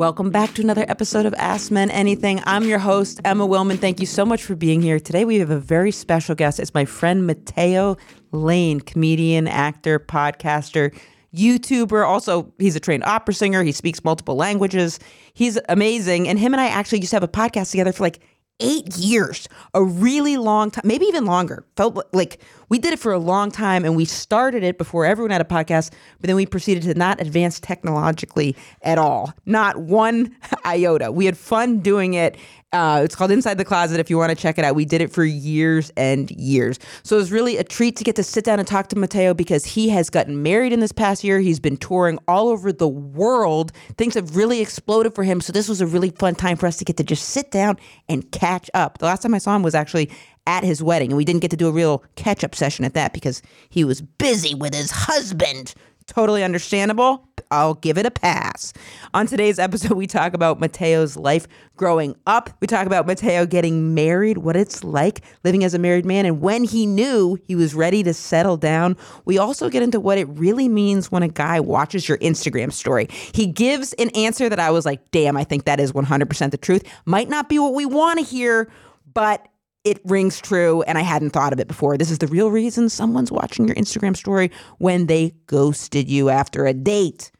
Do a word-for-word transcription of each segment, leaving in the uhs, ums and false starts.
Welcome back to another episode of Ask Men Anything. I'm your host, Emma Willmann. Thank you so much for being here. Today we have a very special guest. It's my friend Matteo Lane, comedian, actor, podcaster, YouTuber. Also, he's a trained opera singer. He speaks multiple languages. He's amazing. And him and I actually used to have a podcast together for like eight years, a really long time, maybe even longer. Felt like we did it for a long time, and we started it before everyone had a podcast, but then we proceeded to not advance technologically at all. Not one iota. We had fun doing it. Uh, it's called Inside the Closet if you want to check it out. We did it for years and years. So it was really a treat to get to sit down and talk to Matteo because he has gotten married in this past year. He's been touring all over the world. Things have really exploded for him. So this was a really fun time for us to get to just sit down and catch up. The last time I saw him was actually at his wedding, and we didn't get to do a real catch-up session at that because he was busy with his husband. Totally understandable. I'll give it a pass. On today's episode, we talk about Matteo's life growing up. We talk about Matteo getting married, what it's like living as a married man, and when he knew he was ready to settle down. We also get into what it really means when a guy watches your Instagram story. He gives an answer that I was like, damn, I think that is one hundred percent the truth. Might not be what we want to hear, but it rings true, and I hadn't thought of it before. This is the real reason someone's watching your Instagram story when they ghosted you after a date.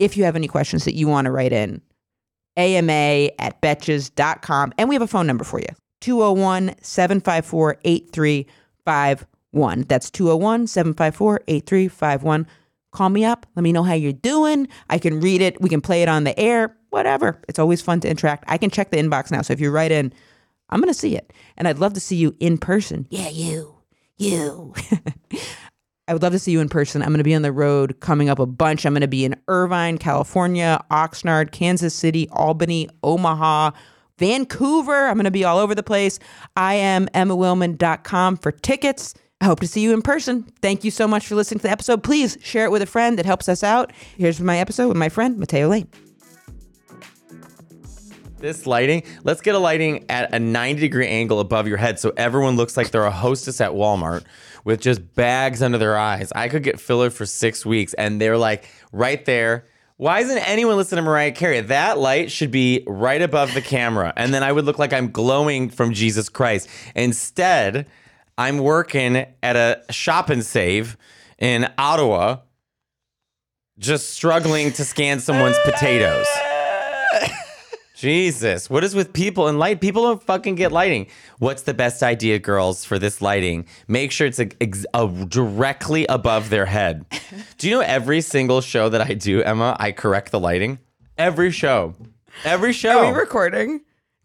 If you have any questions that you want to write in, A M A at betches dot com. And we have a phone number for you, two oh one, seven five four, eight three five one. That's two oh one, seven five four, eight three five one. Call me up. Let me know how you're doing. I can read it. We can play it on the air, whatever. It's always fun to interact. I can check the inbox now. So if you write in, I'm going to see it. And I'd love to see you in person. Yeah, you. You. I would love to see you in person. I'm going to be on the road coming up a bunch. I'm going to be in Irvine, California, Oxnard, Kansas City, Albany, Omaha, Vancouver. I'm going to be all over the place. I am Emma Willmann dot com for tickets. I hope to see you in person. Thank you so much for listening to the episode. Please share it with a friend. It helps us out. Here's my episode with my friend, Matteo Lane. This lighting, let's get a lighting at a ninety degree angle above your head so everyone looks like they're a hostess at Walmart with just bags under their eyes. I could get filler for six weeks and they're like right there. Why isn't anyone listening to Mariah Carey? That light should be right above the camera. And then I would look like I'm glowing from Jesus Christ. Instead, I'm working at a shop and save in Ottawa, just struggling to scan someone's potatoes. Jesus, what is with people and light? People don't fucking get lighting. What's the best idea, girls, for this lighting? Make sure it's a, a, a directly above their head. Do you know every single show that I do, Emma, I correct the lighting? Every show. Every show. Are we recording?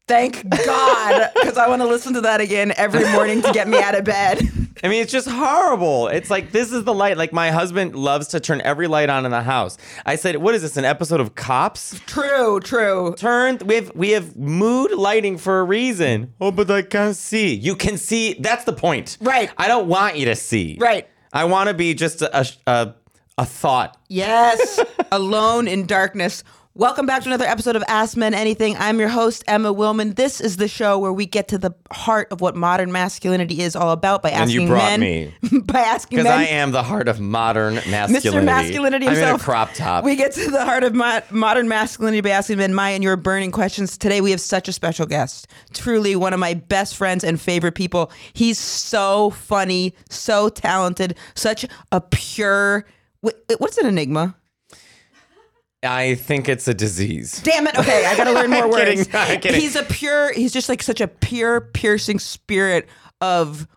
Thank God, because I want to listen to that again every morning to get me out of bed. I mean, it's just horrible. It's like, this is the light. Like, my husband loves to turn every light on in the house. I said, what is this, an episode of Cops? True, true. Turn, we have, we have mood lighting for a reason. Oh, but I can't see. You can see. That's the point. Right. I don't want you to see. Right. I want to be just a, a, a thought. Yes. Alone in darkness. Welcome back to another episode of Ask Men Anything. I'm your host, Emma Willmann. This is the show where we get to the heart of what modern masculinity is all about by asking men. And you brought men, me. By asking men. Because I am the heart of modern masculinity. Mister Masculinity himself. I'm in a crop top. We get to the heart of mo- modern masculinity by asking men my and your burning questions. Today we have such a special guest. Truly one of my best friends and favorite people. He's so funny, so talented, such a pure... What's an enigma? I think it's a disease. Damn it. Okay, I got to learn more words. Kidding, no, kidding. He's a pure, he's just like such a pure, piercing spirit of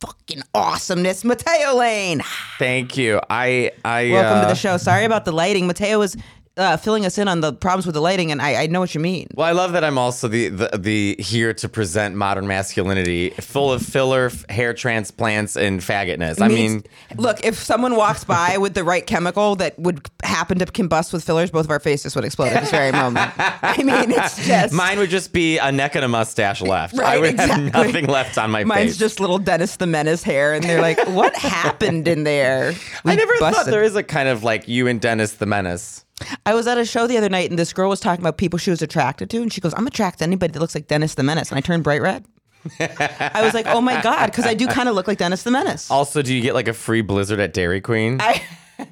fucking awesomeness. Matteo Lane. Thank you. I, I Welcome uh, to the show. Sorry about the lighting. Matteo was uh, filling us in on the problems with the lighting, and I, I know what you mean. Well, I love that I'm also the, the, the here to present modern masculinity full of filler, hair transplants, and faggotness. It I means, mean... Look, if someone walks by with the right chemical that would happen to combust with fillers, both of our faces would explode at this very moment. I mean, it's just... Mine would just be a neck and a mustache left. Right, I would exactly. have nothing left on my Mine's face. Mine's just little Dennis the Menace hair, and they're like, what happened in there? We I never busted. Thought there is a kind of like you and Dennis the Menace. I was at a show the other night, and this girl was talking about people she was attracted to, and she goes, I'm attracted to anybody that looks like Dennis the Menace, and I turned bright red. I was like, oh my God, because I do kind of look like Dennis the Menace. Also, do you get like a free blizzard at Dairy Queen? I-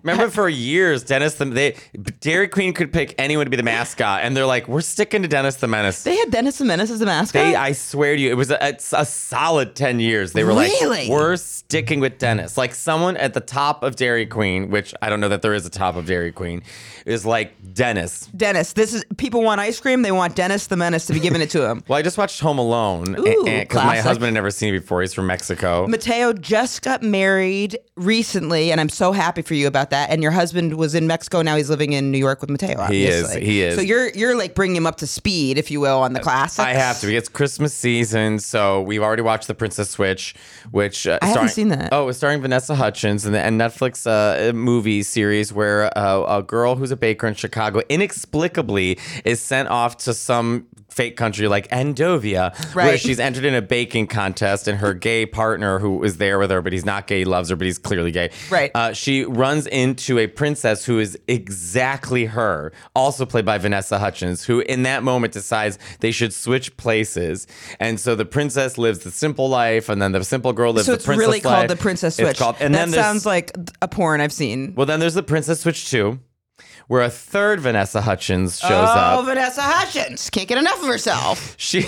Remember for years, Dennis the they Dairy Queen could pick anyone to be the mascot, and they're like, we're sticking to Dennis the Menace. They had Dennis the Menace as the mascot? They, I swear to you, it was a, a solid ten years. They were really? like, we're sticking with Dennis. Like someone at the top of Dairy Queen, which I don't know that there is a top of Dairy Queen, is like, Dennis. Dennis. This is people want ice cream, they want Dennis the Menace to be giving it to them. Well, I just watched Home Alone because my husband had never seen it before. He's from Mexico. Matteo just got married recently, and I'm so happy for you about that. And your husband was in Mexico. Now he's living in New York with Matteo, obviously. He is. He is. So you're you're like bringing him up to speed, if you will, on the classics. I have to. It's Christmas season, so we've already watched The Princess Switch, which uh, I starring, haven't seen that. Oh, it's starring Vanessa Hudgens and the and Netflix uh, movie series where uh, a girl who's a baker in Chicago inexplicably is sent off to some fake country like Andovia, right. where she's entered in a baking contest, and her gay partner, who is there with her but he's not gay, loves her but he's clearly gay. Right. Uh, she runs into a princess who is exactly her, also played by Vanessa Hudgens, who in that moment decides they should switch places. And so the princess lives the simple life, and then the simple girl lives so the princess really life. So it's really called The Princess Switch. It's called, and that then sounds like a porn I've seen. Well, then there's The Princess Switch two, where a third Vanessa Hudgens shows oh, up. Oh, Vanessa Hudgens. Can't get enough of herself. She...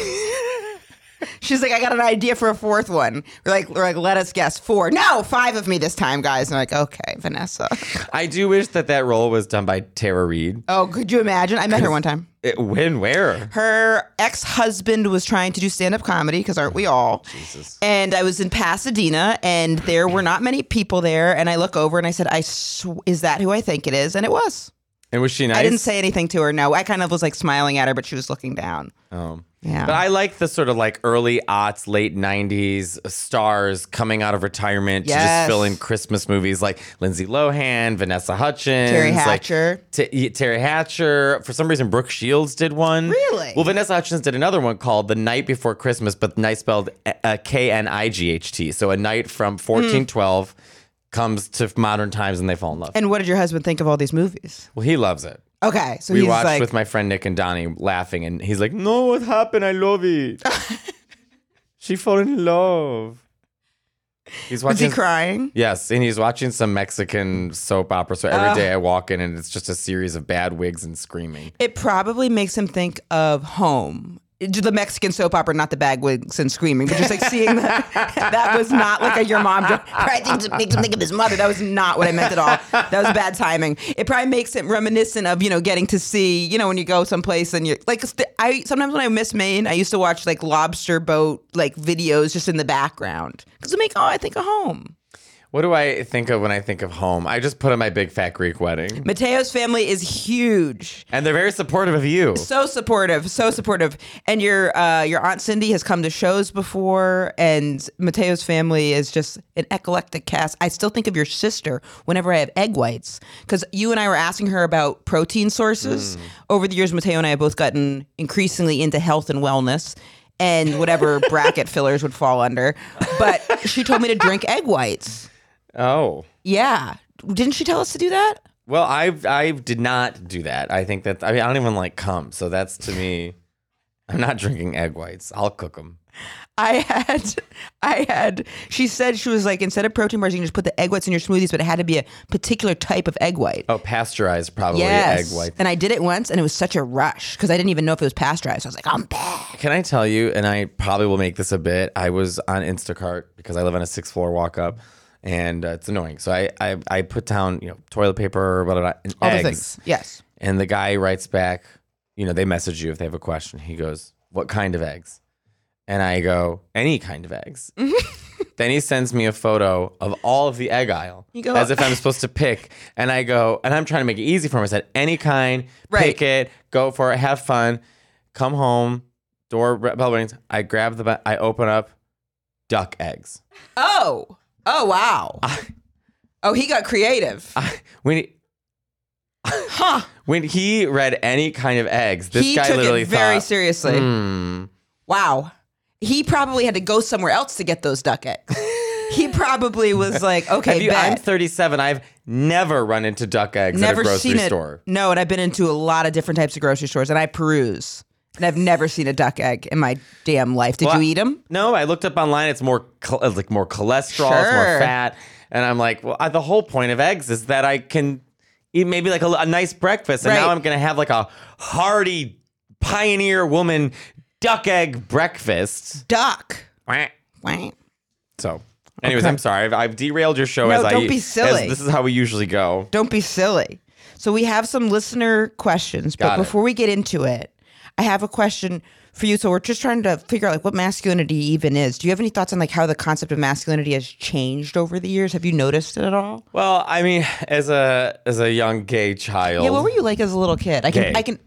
She's like, I got an idea for a fourth one. We're like, we're like, let us guess four. No, five of me this time, guys. And I'm like, okay, Vanessa. I do wish that that role was done by Tara Reid. Oh, could you imagine? I met her one time. It, when? Where? Her ex-husband was trying to do stand-up comedy, because aren't we all? Jesus. And I was in Pasadena, and there were not many people there. And I look over, and I said, I sw- is that who I think it is? And it was. And was she nice? I didn't say anything to her. No, I kind of was like smiling at her, but she was looking down. Oh. Yeah. But I like the sort of like early aughts, late nineties stars coming out of retirement yes. to just fill in Christmas movies, like Lindsay Lohan, Vanessa Hudgens. Terry Hatcher. Like, t- Terry Hatcher. For some reason, Brooke Shields did one. Really? Well, Vanessa Hudgens did another one called The Night Before Christmas, but the night spelled K N I G H T. So a night from fourteen twelve. Mm. Comes to modern times and they fall in love. And what did your husband think of all these movies? Well, he loves it. Okay, so we he's watched like... with my friend Nick and Donnie, laughing, and he's like, "No, what happened? I love it. She fell in love." He's watching. Was he crying? Yes, and he's watching some Mexican soap opera. So every uh, day I walk in, and it's just a series of bad wigs and screaming. It probably makes him think of home. The Mexican soap opera, not the bag wigs and screaming, but just like seeing that. That was not like a your mom joke. I think it makes him think of his mother. That was not what I meant at all. That was bad timing. It probably makes it reminiscent of, you know, getting to see, you know, when you go someplace and you're like, I sometimes when I miss Maine, I used to watch like lobster boat, like videos just in the background. Because it make, oh, I think of home. What do I think of when I think of home? I just put on my big fat Greek wedding. Matteo's family is huge. And they're very supportive of you. So supportive. So supportive. And your uh, your Aunt Cindy has come to shows before. And Matteo's family is just an eclectic cast. I still think of your sister whenever I have egg whites. Because you and I were asking her about protein sources. Mm. Over the years, Matteo and I have both gotten increasingly into health and wellness. And whatever bracket fillers would fall under. But she told me to drink egg whites. Oh. Yeah. Didn't she tell us to do that? Well, I I did not do that. I think that, I mean, I don't even like cum. So that's to me, I'm not drinking egg whites. I'll cook them. I had, I had, she said she was like, instead of protein bars, you can just put the egg whites in your smoothies, but it had to be a particular type of egg white. Oh, pasteurized probably yes. egg white. And I did it once and it was such a rush because I didn't even know if it was pasteurized. I was like, I'm back. Can I tell you, and I probably will make this a bit, I was on Instacart because I live on a sixth floor walk up. And uh, it's annoying. So I, I I put down, you know, toilet paper, blah, blah, blah, and all eggs. The things. Yes. And the guy writes back, you know, they message you if they have a question. He goes, what kind of eggs? And I go, any kind of eggs. Then he sends me a photo of all of the egg aisle you go, as if I'm supposed to pick. And I go, and I'm trying to make it easy for him. I said, any kind, right. Pick it, go for it, have fun, come home, door bell rings. I grab the, I open up, duck eggs. Oh. Oh, wow. I, oh, he got creative. I, when he, huh. When he read any kind of eggs, this he guy literally thought. He took it very seriously. Mm. Wow. He probably had to go somewhere else to get those duck eggs. He probably was like, okay, you, I'm thirty-seven. I've never run into duck eggs never at a grocery seen it. store. No, and I've been into a lot of different types of grocery stores, and I peruse. And I've never seen a duck egg in my damn life. Did well, you eat them? No, I looked up online. It's more, like more cholesterol, sure. It's more fat. And I'm like, well, I, the whole point of eggs is that I can eat maybe like a, a nice breakfast. And right. now I'm going to have like a hearty pioneer woman duck egg breakfast. Duck. So anyways, okay. I'm sorry. I've, I've derailed your show no, as don't I don't be silly. As, this is how we usually go. Don't be silly. So we have some listener questions. Got but it. Before we get into it, I have a question for you. So we're just trying to figure out like what masculinity even is. Do you have any thoughts on like how the concept of masculinity has changed over the years? Have you noticed it at all? Well, I mean, as a as a young gay child. Yeah, what were you like as a little kid? I gay. can I can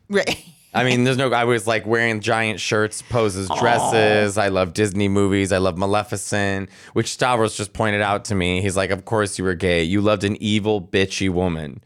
I mean, there's no I was like wearing giant shirts, poses, dresses. Aww. I love Disney movies. I love Maleficent, which Stavros just pointed out to me. He's like, "Of course you were gay. You loved an evil, bitchy woman.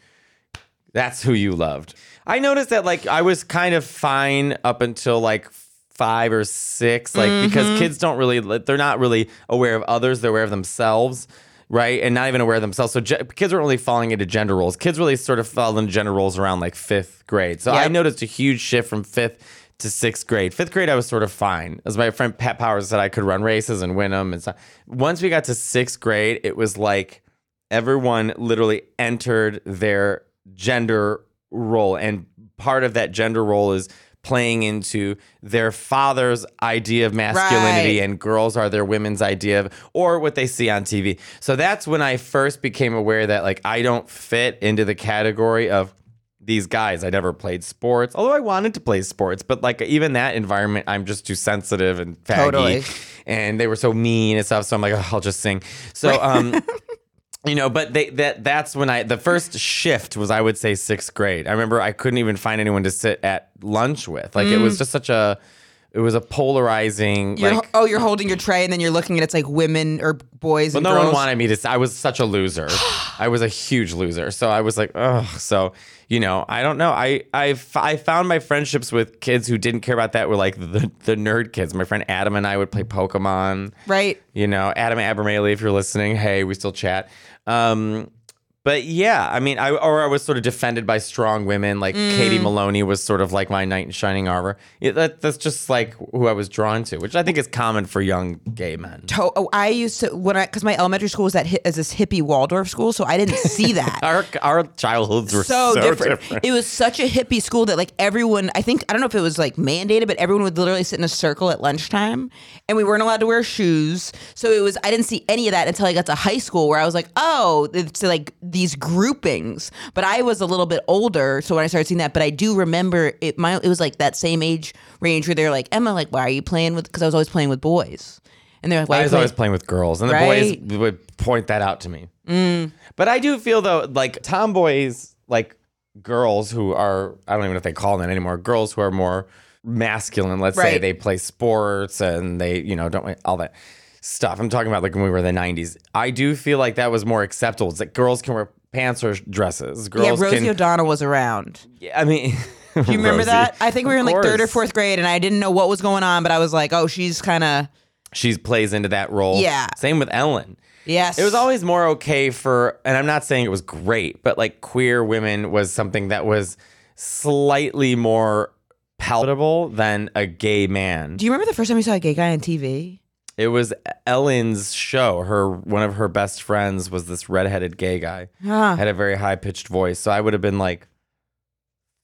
That's who you loved." I noticed that, like, I was kind of fine up until, like, five or six, like, mm-hmm. because kids don't really, they're not really aware of others. They're aware of themselves, right? And not even aware of themselves. So ge- kids weren't really falling into gender roles. Kids really sort of fell into gender roles around, like, fifth grade. So yep. I noticed a huge shift from fifth to sixth grade. Fifth grade, I was sort of fine. As my friend Pat Powers said, I could run races and win them and stuff. Once we got to sixth grade, it was like everyone literally entered their gender role, and part of that gender role is playing into their father's idea of masculinity, right. and girls are their women's idea of, or what they see on T V. So that's when I first became aware that, like, I don't fit into the category of these guys. I never played sports, although I wanted to play sports, but like even that environment, I'm just too sensitive and faggy, totally. And they were so mean and stuff. So I'm like, oh, I'll just sing. So, right. um. You know, but they, that that's when I, the first shift was, I would say, sixth grade. I remember I couldn't even find anyone to sit at lunch with. Like, mm. it was just such a, it was a polarizing. You're, like, oh, you're holding your tray and then you're looking at it's like women or boys and girls. Well, no one wanted me to, I was such a loser. I was a huge loser. So I was like, oh, so, you know, I don't know. I, I, I found my friendships with kids who didn't care about that were like the, the nerd kids. My friend Adam and I would play Pokemon. Right. You know, Adam Abramale, if you're listening, hey, we still chat. Um, but yeah, I mean, I, or I was sort of defended by strong women. Like mm. Katie Maloney was sort of like my knight in shining armor. Yeah, that, that's just like who I was drawn to, which I think is common for young gay men. To- oh, I used to, when I, cause my elementary school was that hi- as this hippie Waldorf school. So I didn't see that. our, our childhoods were so, so different. different. It was such a hippie school that like everyone, I think, I don't know if it was like mandated, but everyone would literally sit in a circle at lunchtime and we weren't allowed to wear shoes. So it was, I didn't see any of that until I got to high school where I was like, oh, it's like these groupings. But I was a little bit older, so when I started seeing that, but I do remember it my it was like that same age range where they're like, Emma, like, why are you playing with, because I was always playing with boys, and they're like, why I was playing? always playing with girls, and the right? boys would point that out to me. mm. But I do feel though, like, tomboys, like girls who are, I don't even know if they call them anymore, girls who are more masculine, let's right. say they play sports and they, you know, don't all that stuff. I'm talking about like when we were in the nineties. I do feel like that was more acceptable. It's like girls can wear pants or dresses. Girls yeah, Rosie can... O'Donnell was around. Yeah, I mean, do you remember Rosie. that? I think we were of in like course. third or fourth grade, and I didn't know what was going on, but I was like, oh, she's kind of she plays into that role. Yeah. Same with Ellen. Yes. It was always more okay for, and I'm not saying it was great, but like queer women was something that was slightly more palatable than a gay man. Do you remember the first time you saw a gay guy on T V? It was Ellen's show. Her one of her best friends was this redheaded gay guy. Huh. Had a very high pitched voice. So I would have been like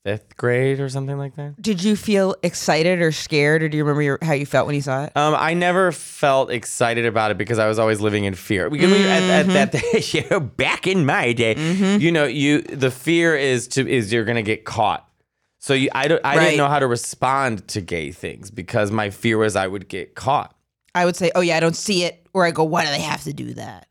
fifth grade or something like that. Did you feel excited or scared, or do you remember your, how you felt when you saw it? Um, I never felt excited about it because I was always living in fear. Because mm-hmm. at, at that day, you know, back in my day, mm-hmm. you know, you the fear is to is you're gonna get caught. So you, I don't, I right. didn't know how to respond to gay things because my fear was I would get caught. I would say, oh, yeah, I don't see it. Or I go, why do they have to do that?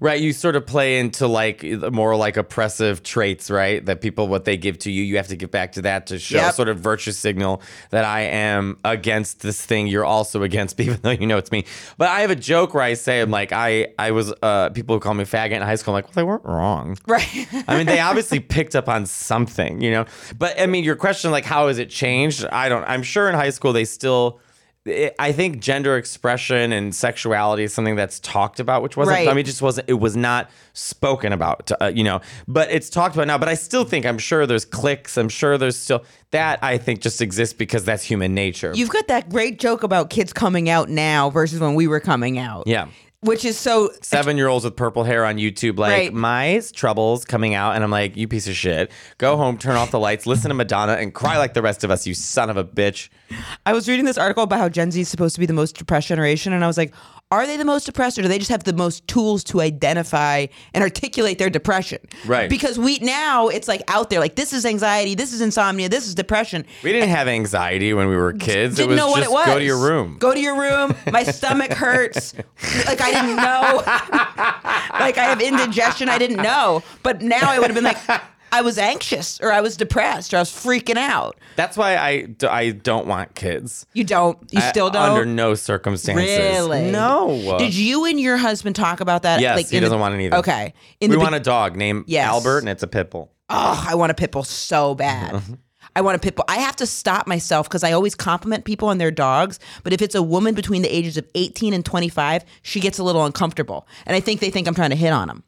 Right. You sort of play into like more like oppressive traits, right? That people, what they give to you, you have to give back to that to show yep. sort of virtue signal that I am against this thing. You're also against me, even though you know it's me. But I have a joke where I say, I'm like, I, I was, uh, people who call me faggot in high school, I'm like, well, they weren't wrong. Right. I mean, they obviously picked up on something, you know? But I mean, your question, like, how has it changed? I don't, I'm sure in high school they still... I think gender expression and sexuality is something that's talked about, which wasn't, right. I mean, it just wasn't, it was not spoken about, uh, you know, but it's talked about now. But I still think, I'm sure there's cliques. I'm sure there's still, that I think just exists because that's human nature. You've got that great joke about kids coming out now versus when we were coming out. Yeah. Which is so... Seven-year-olds with purple hair on YouTube, like, right. my trouble's coming out, and I'm like, you piece of shit. Go home, turn off the lights, listen to Madonna, and cry like the rest of us, you son of a bitch. I was reading this article about how Gen Z is supposed to be the most depressed generation, and I was like, are they the most depressed, or do they just have the most tools to identify and articulate their depression? Right. Because we now, it's like out there, like, this is anxiety, this is insomnia, this is depression. We didn't and have anxiety when we were kids. Didn't it was know what just, it was. Go to your room. Go to your room. My stomach hurts. Like, I I didn't know. Like, I have indigestion. I didn't know. But now I would have been like, I was anxious or I was depressed or I was freaking out. That's why I, I don't want kids. You don't? You I, still don't? Under no circumstances. Really? No. Did you and your husband talk about that? Yes, like, he doesn't the, want it either. Okay. In we the, want a dog named yes. Albert, and it's a pit bull. Oh, I want a pit bull so bad. I want a pit bull. I have to stop myself because I always compliment people on their dogs. But if it's a woman between the ages of eighteen and twenty-five, she gets a little uncomfortable. And I think they think I'm trying to hit on them.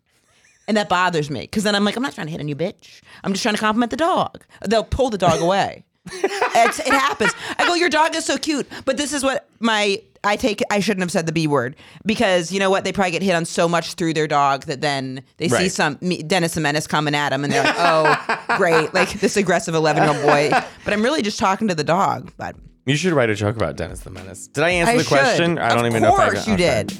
And that bothers me because then I'm like, I'm not trying to hit on you, bitch. I'm just trying to compliment the dog. They'll pull the dog away. It's, it happens. I go, your dog is so cute. But this is what my... I take. I shouldn't have said the B word because you know what? They probably get hit on so much through their dog that then they right. see some me, Dennis the Menace coming at them and they're like, oh, great. Like this aggressive eleven-year-old boy. But I'm really just talking to the dog. But you should write a joke about Dennis the Menace. Did I answer I the should. question? I of don't even know if I did. Of course you did.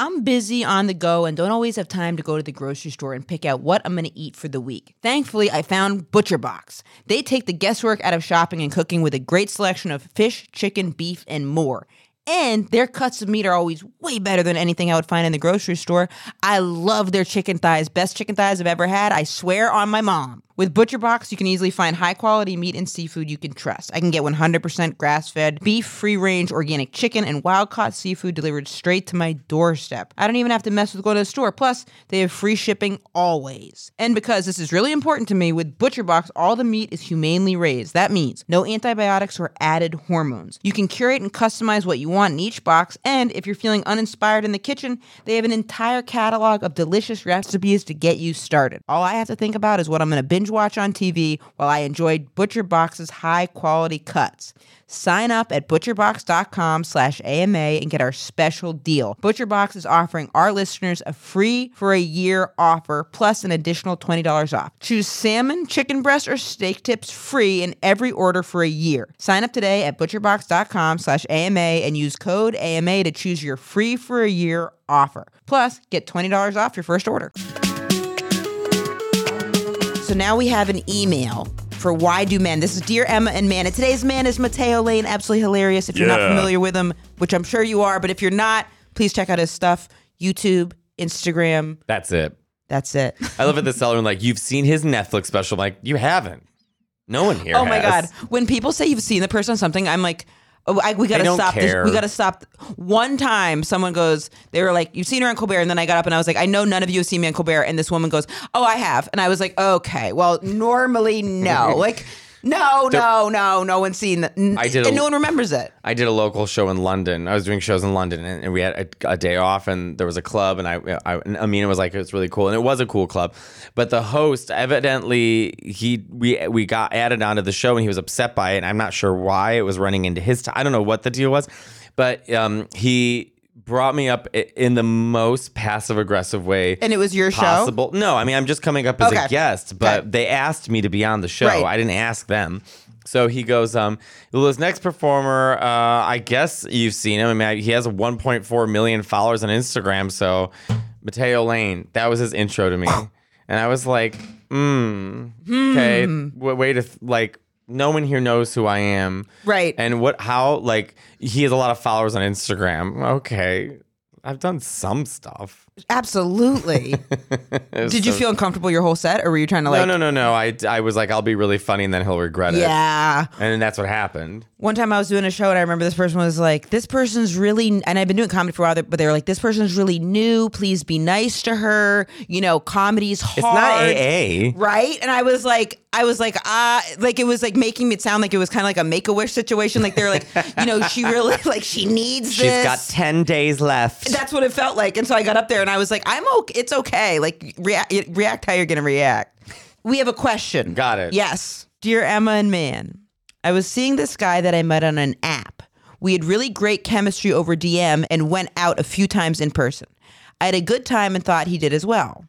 I'm busy on the go and don't always have time to go to the grocery store and pick out what I'm going to eat for the week. Thankfully, I found Butcher Box. They take the guesswork out of shopping and cooking with a great selection of fish, chicken, beef, and more. And their cuts of meat are always way better than anything I would find in the grocery store. I love their chicken thighs. Best chicken thighs I've ever had. I swear on my mom. With ButcherBox, you can easily find high-quality meat and seafood you can trust. I can get one hundred percent grass-fed beef, free-range organic chicken, and wild-caught seafood delivered straight to my doorstep. I don't even have to mess with going to the store. Plus, they have free shipping always. And because this is really important to me, with ButcherBox, all the meat is humanely raised. That means no antibiotics or added hormones. You can curate and customize what you want in each box, and if you're feeling uninspired in the kitchen, they have an entire catalog of delicious recipes to get you started. All I have to think about is what I'm going to binge watch on T V while I enjoy ButcherBox's high-quality cuts. Sign up at butcher box dot com slash A M A and get our special deal. ButcherBox is offering our listeners a free for a year offer plus an additional twenty dollars off. Choose salmon, chicken breast, or steak tips free in every order for a year. Sign up today at butcher box dot com slash A M A and use code A M A to choose your free for a year offer. Plus, get twenty dollars off your first order. So now we have an email for Why Do Men. This is Dear Emma and Manna. Today's man is Matteo Lane. Absolutely hilarious. If you're yeah. not familiar with him, which I'm sure you are, but if you're not, please check out his stuff. YouTube, Instagram. That's it. That's it. I love at the seller and like, you've seen his Netflix special. I'm like, you haven't. No one here Oh has. My God. When people say you've seen the person on something, I'm like, oh, I, we got to stop care. this. We got to stop. One time someone goes, they were like, you've seen her on Colbert. And then I got up and I was like, I know none of you have seen me on Colbert. And this woman goes, oh, I have. And I was like, okay, well, normally no. Like, no, the, no, no, no one's seen that. N- and a, no one remembers it. I did a local show in London. I was doing shows in London and, and we had a, a day off and there was a club and I, I and Amina was like, it's really cool. And it was a cool club. But the host, evidently, he we we got added onto the show and he was upset by it. And I'm not sure why it was running into his time. I don't know what the deal was. But um, he brought me up in the most passive-aggressive way. And it was your possible. show? No, I mean, I'm just coming up as okay. a guest, but okay. they asked me to be on the show. Right. I didn't ask them. So he goes, um, well, this next performer, uh, I guess you've seen him. I mean, I, he has one point four million followers on Instagram, so Matteo Lane. That was his intro to me. And I was like, mm, hmm, okay, w- way to, th- like, no one here knows who I am. Right. And what, how, like, he has a lot of followers on Instagram. Okay. I've done some stuff. Absolutely. Did so you feel uncomfortable your whole set or were you trying to like? No, no, no, no. I, I was like, I'll be really funny and then he'll regret it. Yeah. And that's what happened. One time I was doing a show and I remember this person was like, this person's really, and I've been doing comedy for a while, but they were like, this person's really new. Please be nice to her. You know, comedy's hard. It's not A A. Right? And I was like, I was like, ah, uh, like it was like making it sound like it was kind of like a Make-A-Wish situation. Like they're like, you know, she really, like she needs She's this. She's got ten days left. That's what it felt like. And so I got up there and I was like, I'm okay. It's okay. Like react, react how you're going to react. We have a question. Got it. Yes. Dear Emma and Man, I was seeing this guy that I met on an app. We had really great chemistry over D M and went out a few times in person. I had a good time and thought he did as well.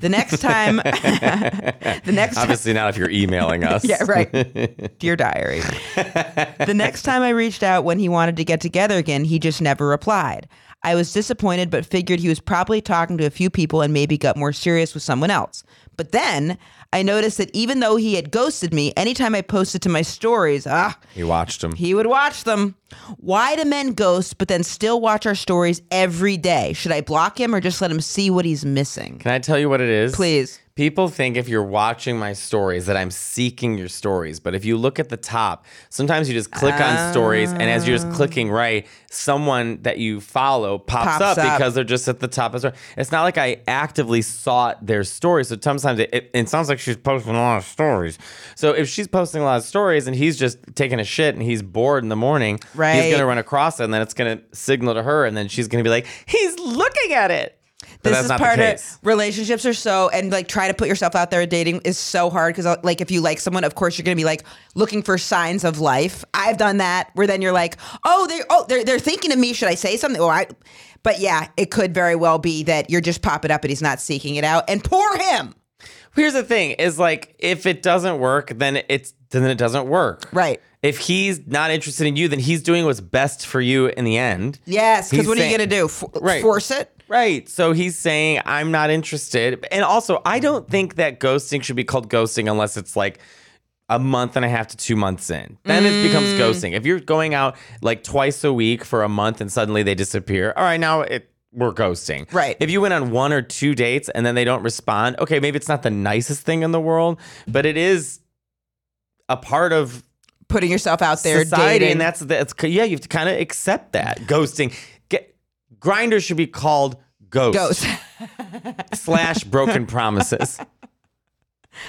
The next time, the next obviously time, not if you're emailing us. Yeah, right. Dear diary. The next time I reached out when he wanted to get together again, he just never replied. I was disappointed, but figured he was probably talking to a few people and maybe got more serious with someone else. But then I noticed that even though he had ghosted me, anytime I posted to my stories, ah, he watched them. He would watch them. Why do men ghost, but then still watch our stories every day? Should I block him or just let him see what he's missing? Can I tell you what it is? Please. People think if you're watching my stories that I'm seeking your stories. But if you look at the top, sometimes you just click uh, on stories. And as you're just clicking right, someone that you follow pops, pops up, up because they're just at the top of the story. It's not like I actively sought their stories. So sometimes it, it, it sounds like she's posting a lot of stories. So if she's posting a lot of stories and he's just taking a shit and he's bored in the morning, right. He's going to run across it and then it's going to signal to her. And then she's going to be like, he's looking at it. But this is part of relationships are so, and like trying to put yourself out there dating is so hard because like if you like someone, of course you're going to be like looking for signs of life. I've done that where then you're like, oh, they, oh, they're they're thinking of me. Should I say something? Well, I, but yeah, it could very well be that you're just popping up and he's not seeking it out. And poor him. Here's the thing is like, if it doesn't work, then it's, then it doesn't work. Right. If he's not interested in you, then he's doing what's best for you in the end. Yes. Because what saying, are you going to do? For, right. Force it? Right. So he's saying, I'm not interested. And also, I don't think that ghosting should be called ghosting unless it's like a month and a half to two months in. Then mm. it becomes ghosting. If you're going out like twice a week for a month and suddenly they disappear. All right, now it, we're ghosting. Right. If you went on one or two dates and then they don't respond. Okay, maybe it's not the nicest thing in the world, but it is a part of putting yourself out there. Society, dating. And that's, that's, yeah, you have to kind of accept that. Ghosting. Grindr should be called Ghost, Ghost. slash Broken Promises.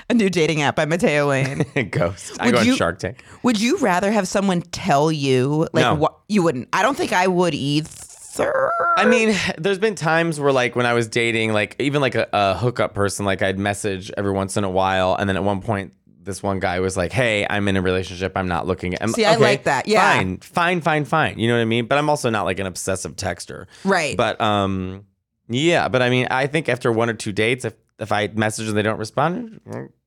A new dating app by Matteo Lane. Ghost. Would I go you, on Shark Tank. Would you rather have someone tell you? Like, no. What, you wouldn't. I don't think I would either. I mean, there's been times where like when I was dating, like even like a, a hookup person, like I'd message every once in a while. And then at one point, this one guy was like, hey, I'm in a relationship. I'm not looking at him. See, okay, I like that. Yeah. Fine, fine, fine, fine. You know what I mean? But I'm also not like an obsessive texter. Right. But um, yeah. But I mean, I think after one or two dates, if, if I message and they don't respond.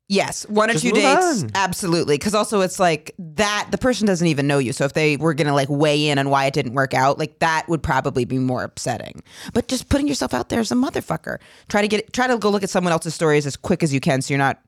Yes. One or two dates. On. Absolutely. Because also it's like that the person doesn't even know you. So if they were going to like weigh in on why it didn't work out, like that would probably be more upsetting. But just putting yourself out there as a motherfucker. Try to get try to go look at someone else's stories as quick as you can. So you're not.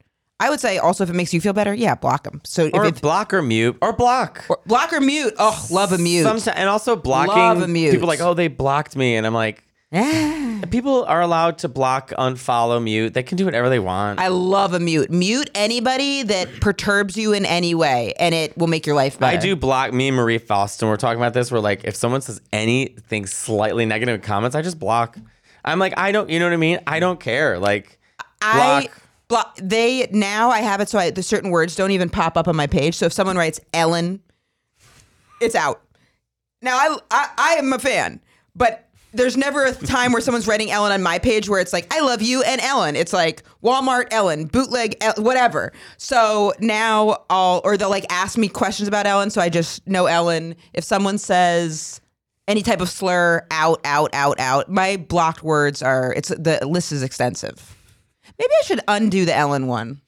I would say also if it makes you feel better, yeah, block them. So or if it, block or mute or block or block or mute. Oh, love a mute. Sometimes, and also blocking love a mute. People are like, oh, they blocked me, and I'm like, ah. People are allowed to block, unfollow, mute. They can do whatever they want. I love a mute. Mute anybody that perturbs you in any way, and it will make your life better. I do block. Me and Marie Faustin were talking about this. We're like, if someone says anything slightly negative in comments, I just block. I'm like, I don't. You know what I mean? I don't care. Like, block. I, They now I have it so I, the certain words don't even pop up on my page. So if someone writes Ellen, it's out. Now I I, I am a fan, but there's never a time where someone's writing Ellen on my page where it's like I love you and Ellen. It's like Walmart Ellen, bootleg El, whatever. So now I'll or they'll like ask me questions about Ellen, so I just know Ellen. If someone says any type of slur, out, out, out, out. My blocked words are it's the list is extensive. Maybe I should undo the Ellen one.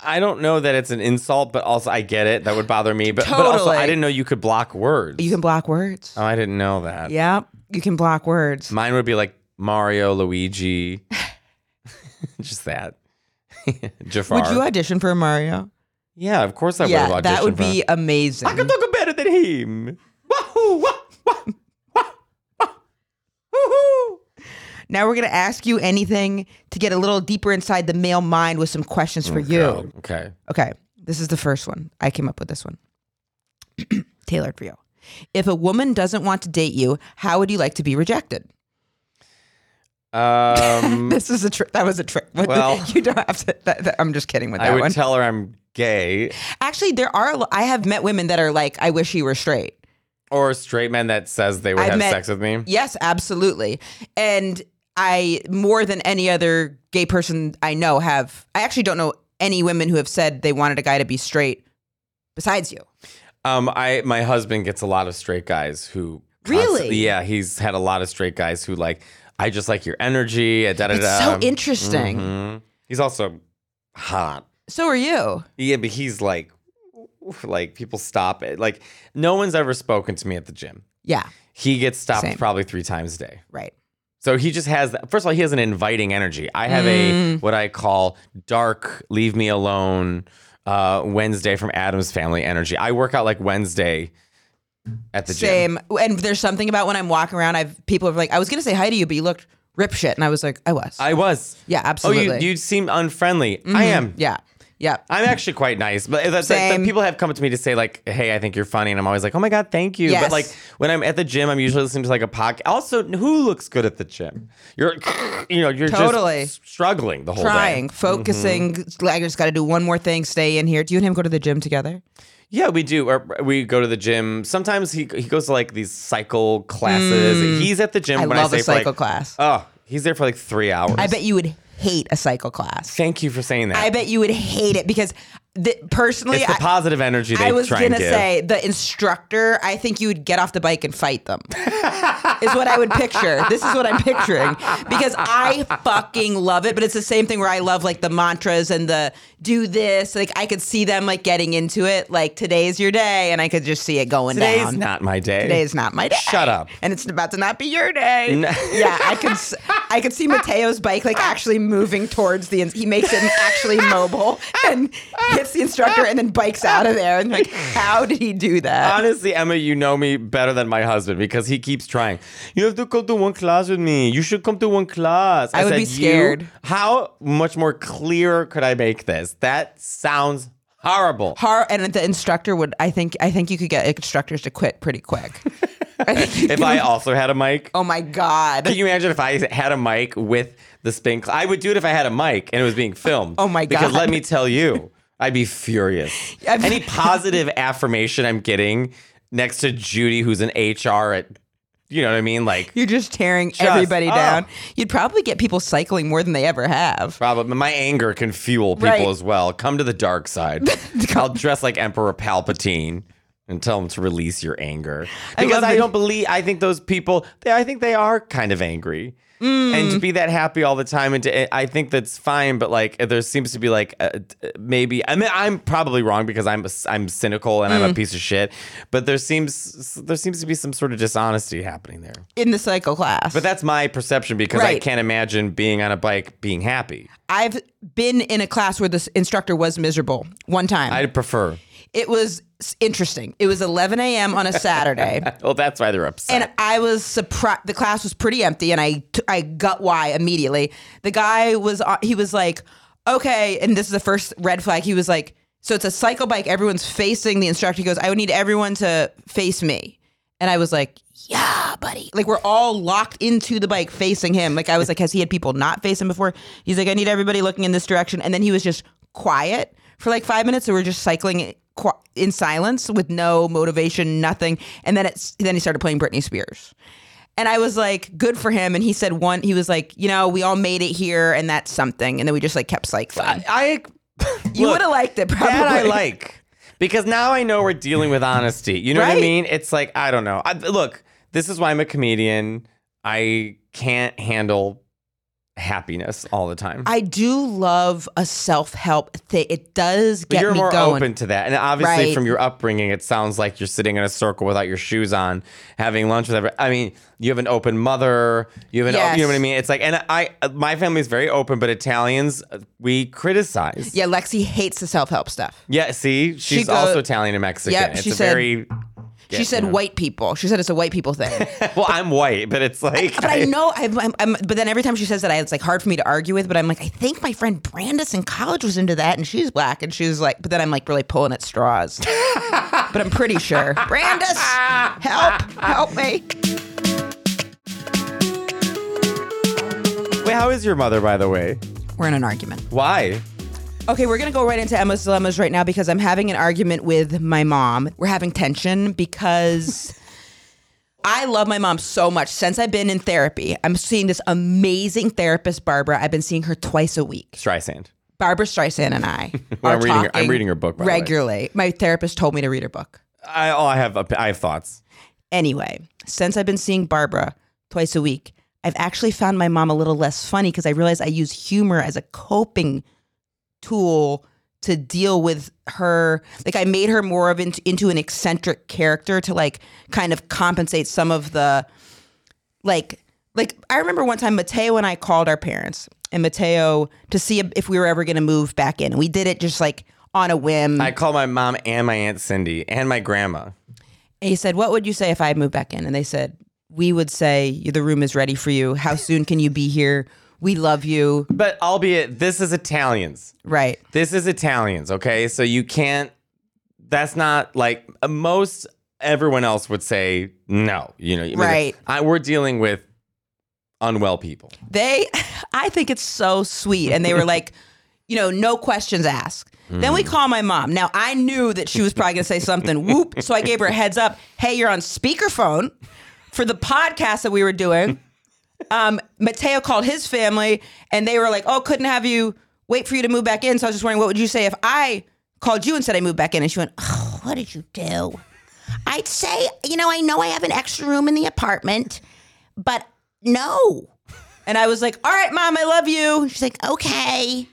I don't know that it's an insult, but also I get it. That would bother me. But, totally. But also, I didn't know you could block words. You can block words. Oh, I didn't know that. Yeah, you can block words. Mine would be like Mario, Luigi, just that. Jafar. Would you audition for Mario? Yeah, of course I yeah, would have auditioned that would be for amazing. I can talk better than him. Wahoo, wah, wah, wah, wah. Woohoo. Now we're going to ask you anything to get a little deeper inside the male mind with some questions for okay. you. Okay. Okay. This is the first one. I came up with this one. Tailored for you. If a woman doesn't want to date you, how would you like to be rejected? Um, this is a trick. That was a trick. Well, you don't have to. That, that, I'm just kidding with that one. I would one. tell her I'm gay. Actually, there are. I have met women that are like, I wish he were straight. Or straight men that says they would I've have met, sex with me. Yes, absolutely. And I, more than any other gay person I know, have... I actually don't know any women who have said they wanted a guy to be straight besides you. Um, I my husband gets a lot of straight guys who really, yeah, he's had a lot of straight guys who like, I just like your energy. Da, da, it's da. So interesting. Mm-hmm. He's also hot. So are you? Yeah, but he's like, like people stop it. Like no one's ever spoken to me at the gym. Yeah, he gets stopped Same. probably three times a day. Right. So he just has, that. First of all, he has an inviting energy. I have mm. a, what I call dark, leave me alone, uh, Wednesday from Adam's Family energy. I work out like Wednesday at the Same. gym. Same. And there's something about when I'm walking around, I've people are like, I was going to say hi to you, but you looked rip shit. And I was like, I was. I was. Yeah, absolutely. Oh, you, you seem unfriendly. Mm-hmm. I am. Yeah. Yeah. I'm actually quite nice. But that's like, the people have come up to me to say like, hey, I think you're funny. And I'm always like, oh my God, thank you. Yes. But like when I'm at the gym, I'm usually listening to like a podcast. Also, who looks good at the gym? You're, you know, you're totally. just struggling the whole Trying, day. Trying, focusing. Mm-hmm. I just got to do one more thing. Stay in here. Do you and him go to the gym together? Yeah, we do. Or we go to the gym. Sometimes he he goes to like these cycle classes. Mm. He's at the gym. I when love I say a cycle like, class. Oh, he's there for like three hours. I bet you would hate a cycle class. Thank you for saying that. I bet you would hate it because the, personally, it's the I, positive energy. They I was try gonna and give. say the instructor. I think you would get off the bike and fight them. Is what I would picture. This is what I'm picturing because I fucking love it. But it's the same thing where I love like the mantras and the do this. Like I could see them like getting into it. Like today's your day, and I could just see it going Today's down. Today's not my day. Today's not my day. Shut up. And it's about to not be your day. No. Yeah, I could. I could see Matteo's bike like actually moving towards the, he makes it actually mobile and hits the instructor and then bikes out of there. And like, how did he do that? Honestly, Emma, you know me better than my husband because he keeps trying. You have to come to one class with me. You should come to one class. I, I would said, be scared. You? How much more clear could I make this? That sounds horrible. Hor- and the instructor would, I think, I think you could get instructors to quit pretty quick. I think if I also had a mic. Oh my God. Can you imagine if I had a mic with the spin class? I would do it if I had a mic and it was being filmed. Oh my God. Because let me tell you, I'd be furious. Any positive affirmation I'm getting next to Judy, who's an H R at, you know what I mean? Like you're just tearing just, everybody down. Oh. You'd probably get people cycling more than they ever have. Probably. My anger can fuel people right. as well. Come to the dark side. I'll dress like Emperor Palpatine. And tell them to release your anger. Because I, I don't believe, I think those people, they, I think they are kind of angry. Mm. And to be that happy all the time, and to, I think that's fine. But like, there seems to be like, uh, maybe, I mean, I'm probably wrong because I'm I'm cynical and mm. I'm a piece of shit. But there seems there seems to be some sort of dishonesty happening there. In the cycle class. But that's my perception because right. I can't imagine being on a bike being happy. I've been in a class where this instructor was miserable one time. I'd prefer. It was interesting. It was eleven a.m. on a Saturday. Well, that's why they're upset. And I was surprised. The class was pretty empty, and I, t- I got why immediately. The guy was, uh, he was like, okay, and this is the first red flag. He was like, so it's a cycle bike. Everyone's facing the instructor. He goes, I would need everyone to face me. And I was like, yeah, buddy. Like, we're all locked into the bike facing him. Like, I was like, has he had people not face him before? He's like, I need everybody looking in this direction. And then he was just quiet for like five minutes. So we're just cycling in silence with no motivation, nothing. And then it's then he started playing Britney Spears. And I was like, good for him. And he said one, he was like, you know, we all made it here and that's something. And then we just like kept cycling. I, I You would have liked it probably. That I like. Because now I know we're dealing with honesty. You know right? what I mean? It's like, I don't know. I, look, this is why I'm a comedian. I can't handle happiness all the time. I do love a self-help thing. It does get me going. But you're more open to that. And obviously right. from your upbringing, it sounds like you're sitting in a circle without your shoes on, having lunch with everyone. I mean, you have an open mother. You have an yes. open, you know what I mean? It's like, and I, my family is very open, but Italians, we criticize. Yeah, Lexi hates the self-help stuff. Yeah, see? She's she go, also Italian and Mexican. Yep, it's she a said, very... Get, she said you know. white people. She said it's a white people thing. Well, but, I'm white, but it's like... I, but I know, I'm, I'm, I'm, but then every time she says that, I, it's like hard for me to argue with, but I'm like, I think my friend Brandis in college was into that, and she's black, and she's like, but then I'm like really pulling at straws. But I'm pretty sure. Brandis, help, help me. Wait, how is your mother, by the way? We're in an argument. Why? Okay, we're going to go right into Emma's Dilemmas right now because I'm having an argument with my mom. We're having tension because I love my mom so much. Since I've been in therapy, I'm seeing this amazing therapist, Barbara. I've been seeing her twice a week. Streisand. Barbara Streisand and I are I'm reading talking her, I'm reading her book, by regularly. The way. My therapist told me to read her book. I, oh, I have I have thoughts. Anyway, since I've been seeing Barbara twice a week, I've actually found my mom a little less funny because I realized I use humor as a coping tool to deal with her. Like, I made her more of in, into an eccentric character to, like, kind of compensate some of the, like, like I remember one time Matteo and I called our parents and Matteo to see if we were ever going to move back in. And we did it just, like, on a whim. I called my mom and my Aunt Cindy and my grandma. And he said, what would you say if I moved back in? And they said, we would say, the room is ready for you. How soon can you be here? We love you. But albeit, this is Italians. Right. This is Italians, okay? So you can't, that's not like, most everyone else would say no. You know, right. I, we're dealing with unwell people. They, I think it's so sweet. And they were like, you know, no questions asked. Mm. Then we call my mom. Now, I knew that she was probably going to say something. Whoop. So I gave her a heads up. Hey, you're on speakerphone for the podcast that we were doing. Um, Matteo called his family and they were like, oh, couldn't have you wait for you to move back in. So I was just wondering, what would you say if I called you and said I moved back in? And she went, oh, what did you do? I'd say, you know, I know I have an extra room in the apartment, but no. And I was like, all right, Mom, I love you. She's like, okay.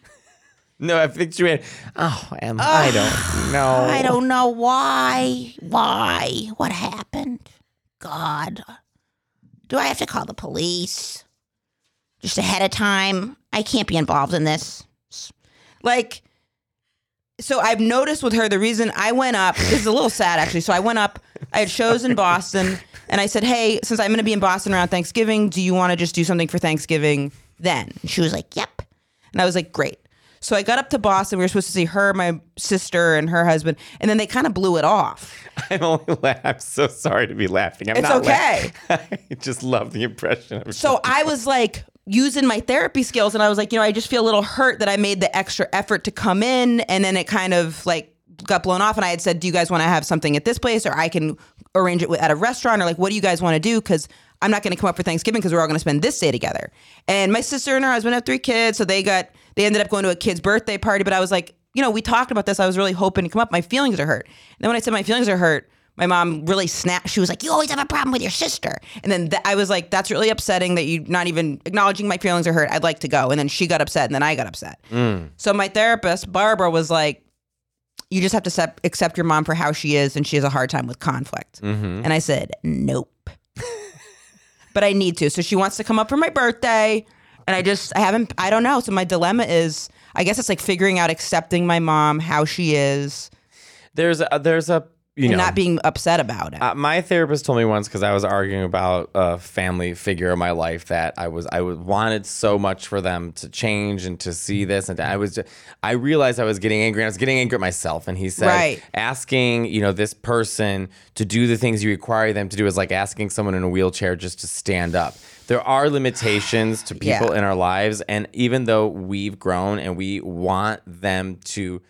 No, I think she went, oh, Emma, uh, I don't know. I don't know why. Why? What happened? God. Do I have to call the police just ahead of time? I can't be involved in this. Like, so I've noticed with her, the reason I went up, this is a little sad actually. So I went up, I had shows in Boston and I said, hey, since I'm going to be in Boston around Thanksgiving, do you want to just do something for Thanksgiving then? And she was like, yep. And I was like, great. So I got up to Boston. We were supposed to see her, my sister, and her husband. And then they kind of blew it off. I'm only laughing. I'm so sorry to be laughing. I'm it's not okay. Laughing. I just love the impression. Of so I was like using my therapy skills. And I was like, you know, I just feel a little hurt that I made the extra effort to come in. And then it kind of like got blown off. And I had said, do you guys want to have something at this place? Or I can arrange it at a restaurant? Or like, what do you guys want to do? Because I'm not going to come up for Thanksgiving because we're all going to spend this day together. And my sister and her husband have three kids. So they got... They ended up going to a kid's birthday party, but I was like, you know, we talked about this. I was really hoping to come up. My feelings are hurt. And then when I said my feelings are hurt, my mom really snapped. She was like, you always have a problem with your sister. And then th- I was like, that's really upsetting that you're not even acknowledging my feelings are hurt. I'd like to go. And then she got upset and then I got upset. Mm. So my therapist, Barbara, was like, you just have to sep- accept your mom for how she is. And she has a hard time with conflict. Mm-hmm. And I said, nope. But I need to. So she wants to come up for my birthday. And I just, I haven't, I don't know. So my dilemma is, I guess it's like figuring out accepting my mom, how she is. There's a, there's a, you and know. Not being upset about it. Uh, my therapist told me once, because I was arguing about a family figure in my life that I was, I wanted so much for them to change and to see this. And I was, just, I realized I was getting angry. And I was getting angry at myself. And he said, right. Asking, you know, this person to do the things you require them to do is like asking someone in a wheelchair just to stand up. There are limitations to people yeah. in our lives. And even though we've grown and we want them to,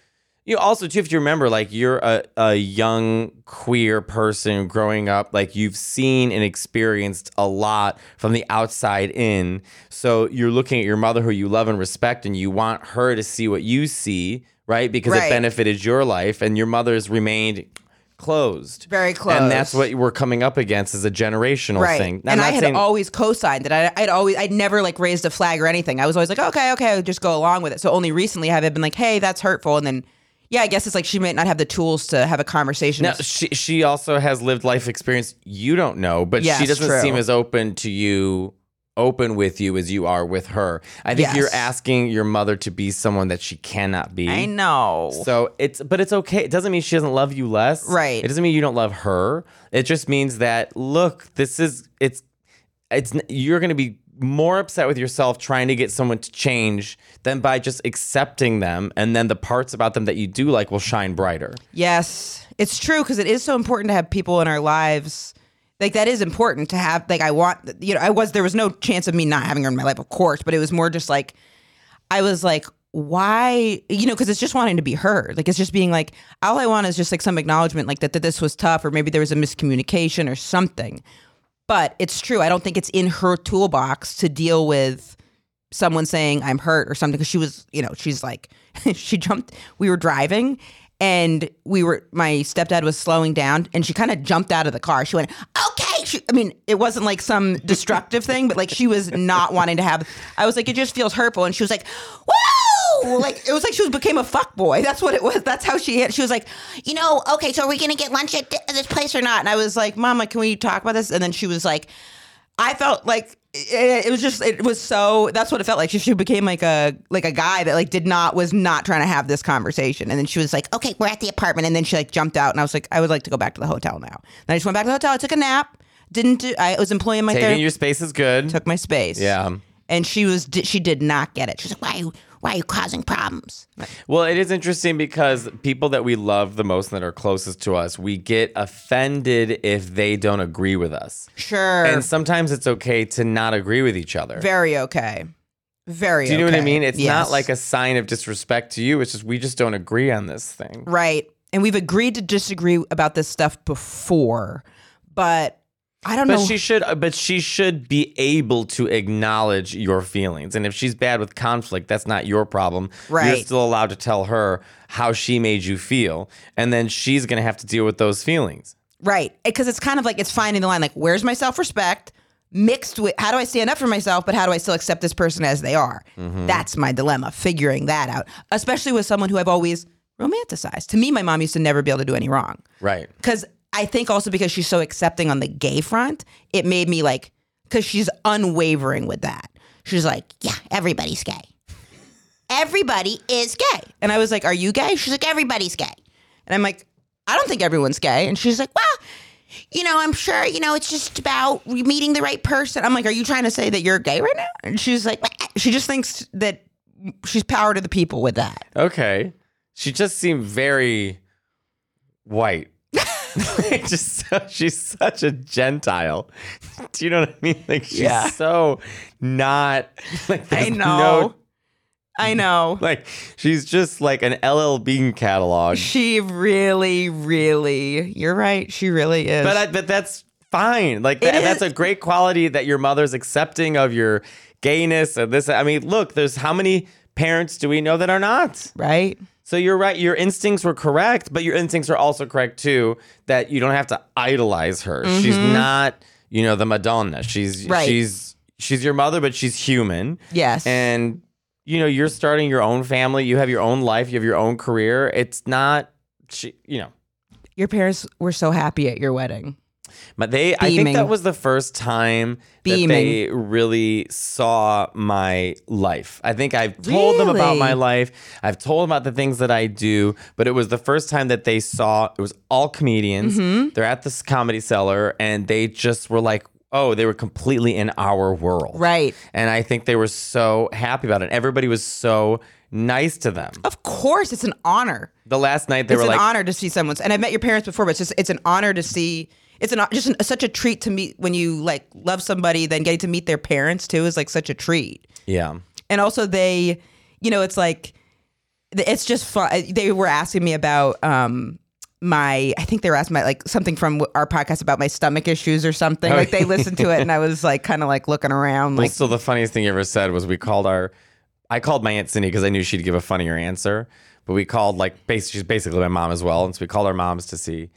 you know, also too, if you remember, like you're a, a young queer person growing up, like you've seen and experienced a lot from the outside in. So you're looking at your mother who you love and respect and you want her to see what you see, right? Because right. it benefited your life and your mother's remained closed. Very close. And that's what we're coming up against is a generational right. thing. I'm and I had saying- always co-signed it. I, I'd always, I'd never like raised a flag or anything. I was always like, okay, okay, I'll just go along with it. So only recently have I been like, hey, that's hurtful. And then, yeah, I guess it's like she might not have the tools to have a conversation. No, she, she also has lived life experience you don't know, but yes, she doesn't true. seem as open to you, open with you as you are with her. I think yes. you're asking your mother to be someone that she cannot be. I know. So it's, but it's okay. It doesn't mean she doesn't love you less. Right. It doesn't mean you don't love her. It just means that, look, this is, it's, it's, you're going to be more upset with yourself trying to get someone to change than by just accepting them. And then the parts about them that you do like will shine brighter. Yes, it's true. Cause it is so important to have people in our lives. Like, that is important to have, like, I want, you know, I was, there was no chance of me not having her in my life, of course, but it was more just like, I was like, why, you know, because it's just wanting to be heard. Like, it's just being like, all I want is just like some acknowledgement, like that, that this was tough, or maybe there was a miscommunication or something. But it's true. I don't think it's in her toolbox to deal with someone saying I'm hurt or something. Because she was, you know, she's like, she jumped, we were driving And we were, my stepdad was slowing down, and she kind of jumped out of the car. She went, okay. She, I mean, it wasn't like some destructive thing, but like she was not wanting to have, I was like, it just feels hurtful. And she was like, woo! Like, it was like she was, became a fuckboy. That's what it was. That's how she hit. She was like, you know, okay, so are we going to get lunch at this place or not? And I was like, Mama, can we talk about this? And then she was like, I felt like, it was just, it was so, that's what it felt like. She, she became like a, like a guy that like did not, was not trying to have this conversation. And then she was like, okay, we're at the apartment. And then she like jumped out, and I was like, I would like to go back to the hotel now. And I just went back to the hotel. I took a nap. Didn't do, I was employing my therapist. Taking your space is good. Took my space. Yeah. And she was, she did not get it. She was like, why are you, why are you causing problems? Well, it is interesting because people that we love the most and that are closest to us, we get offended if they don't agree with us. Sure. And sometimes it's okay to not agree with each other. Very okay. Very okay. Do you know okay. what I mean? It's yes. not like a sign of disrespect to you. It's just we just don't agree on this thing. Right. And we've agreed to disagree about this stuff before, but... I don't but know. She should, but she should be able to acknowledge your feelings. And if she's bad with conflict, that's not your problem. Right. You're still allowed to tell her how she made you feel. And then she's going to have to deal with those feelings. Right. Because it's kind of like it's finding the line. Like, where's my self-respect mixed with how do I stand up for myself, but how do I still accept this person as they are? Mm-hmm. That's my dilemma, figuring that out, especially with someone who I've always romanticized. To me, my mom used to never be able to do any wrong. Right. Because I think also because she's so accepting on the gay front, it made me like, because she's unwavering with that. She's like, yeah, everybody's gay. Everybody is gay. And I was like, are you gay? She's like, everybody's gay. And I'm like, I don't think everyone's gay. And she's like, well, you know, I'm sure, you know, it's just about meeting the right person. I'm like, are you trying to say that you're gay right now? And she's like, she just thinks that she's power to the people with that. Okay. She just seemed very white. Just so, she's such a Gentile. Do you know what I mean? Like she's yeah. so not. Like I know. No, I know. Like she's just like an L L Bean catalog. She really, really. You're right. She really is. But I, but that's fine. Like that, that's a great quality that your mother's accepting of your gayness and this. I mean, look. There's how many parents do we know that are not right? So you're right. Your instincts were correct, but your instincts are also correct, too, that you don't have to idolize her. Mm-hmm. She's not, you know, the Madonna. She's right. she's she's your mother, but she's human. Yes. And, you know, you're starting your own family. You have your own life. You have your own career. It's not, she, you know. Your parents were so happy at your wedding. But they, Beaming. I think that was the first time Beaming. that they really saw my life. I think I've told really? them about my life. I've told them about the things that I do, but it was the first time that they saw, it was all comedians. Mm-hmm. They're at this Comedy Cellar and they just were like, oh, they were completely in our world. Right. And I think they were so happy about it. Everybody was so nice to them. Of course, it's an honor. The last night they it's were like. It's an honor to see someone's, and I've met your parents before, but it's just, it's an honor to see. It's an, just an, such a treat to meet when you like love somebody, then getting to meet their parents too is like such a treat. Yeah. And also they, you know, it's like, it's just fun. They were asking me about um, my, I think they were asking my, like something from our podcast about my stomach issues or something. Oh, like they listened to it and I was like, kind of like looking around. Like, so the funniest thing you ever said was we called our, I called my Aunt Cindy because I knew she'd give a funnier answer, but we called like, basically, she's basically my mom as well. And so we called our moms to see.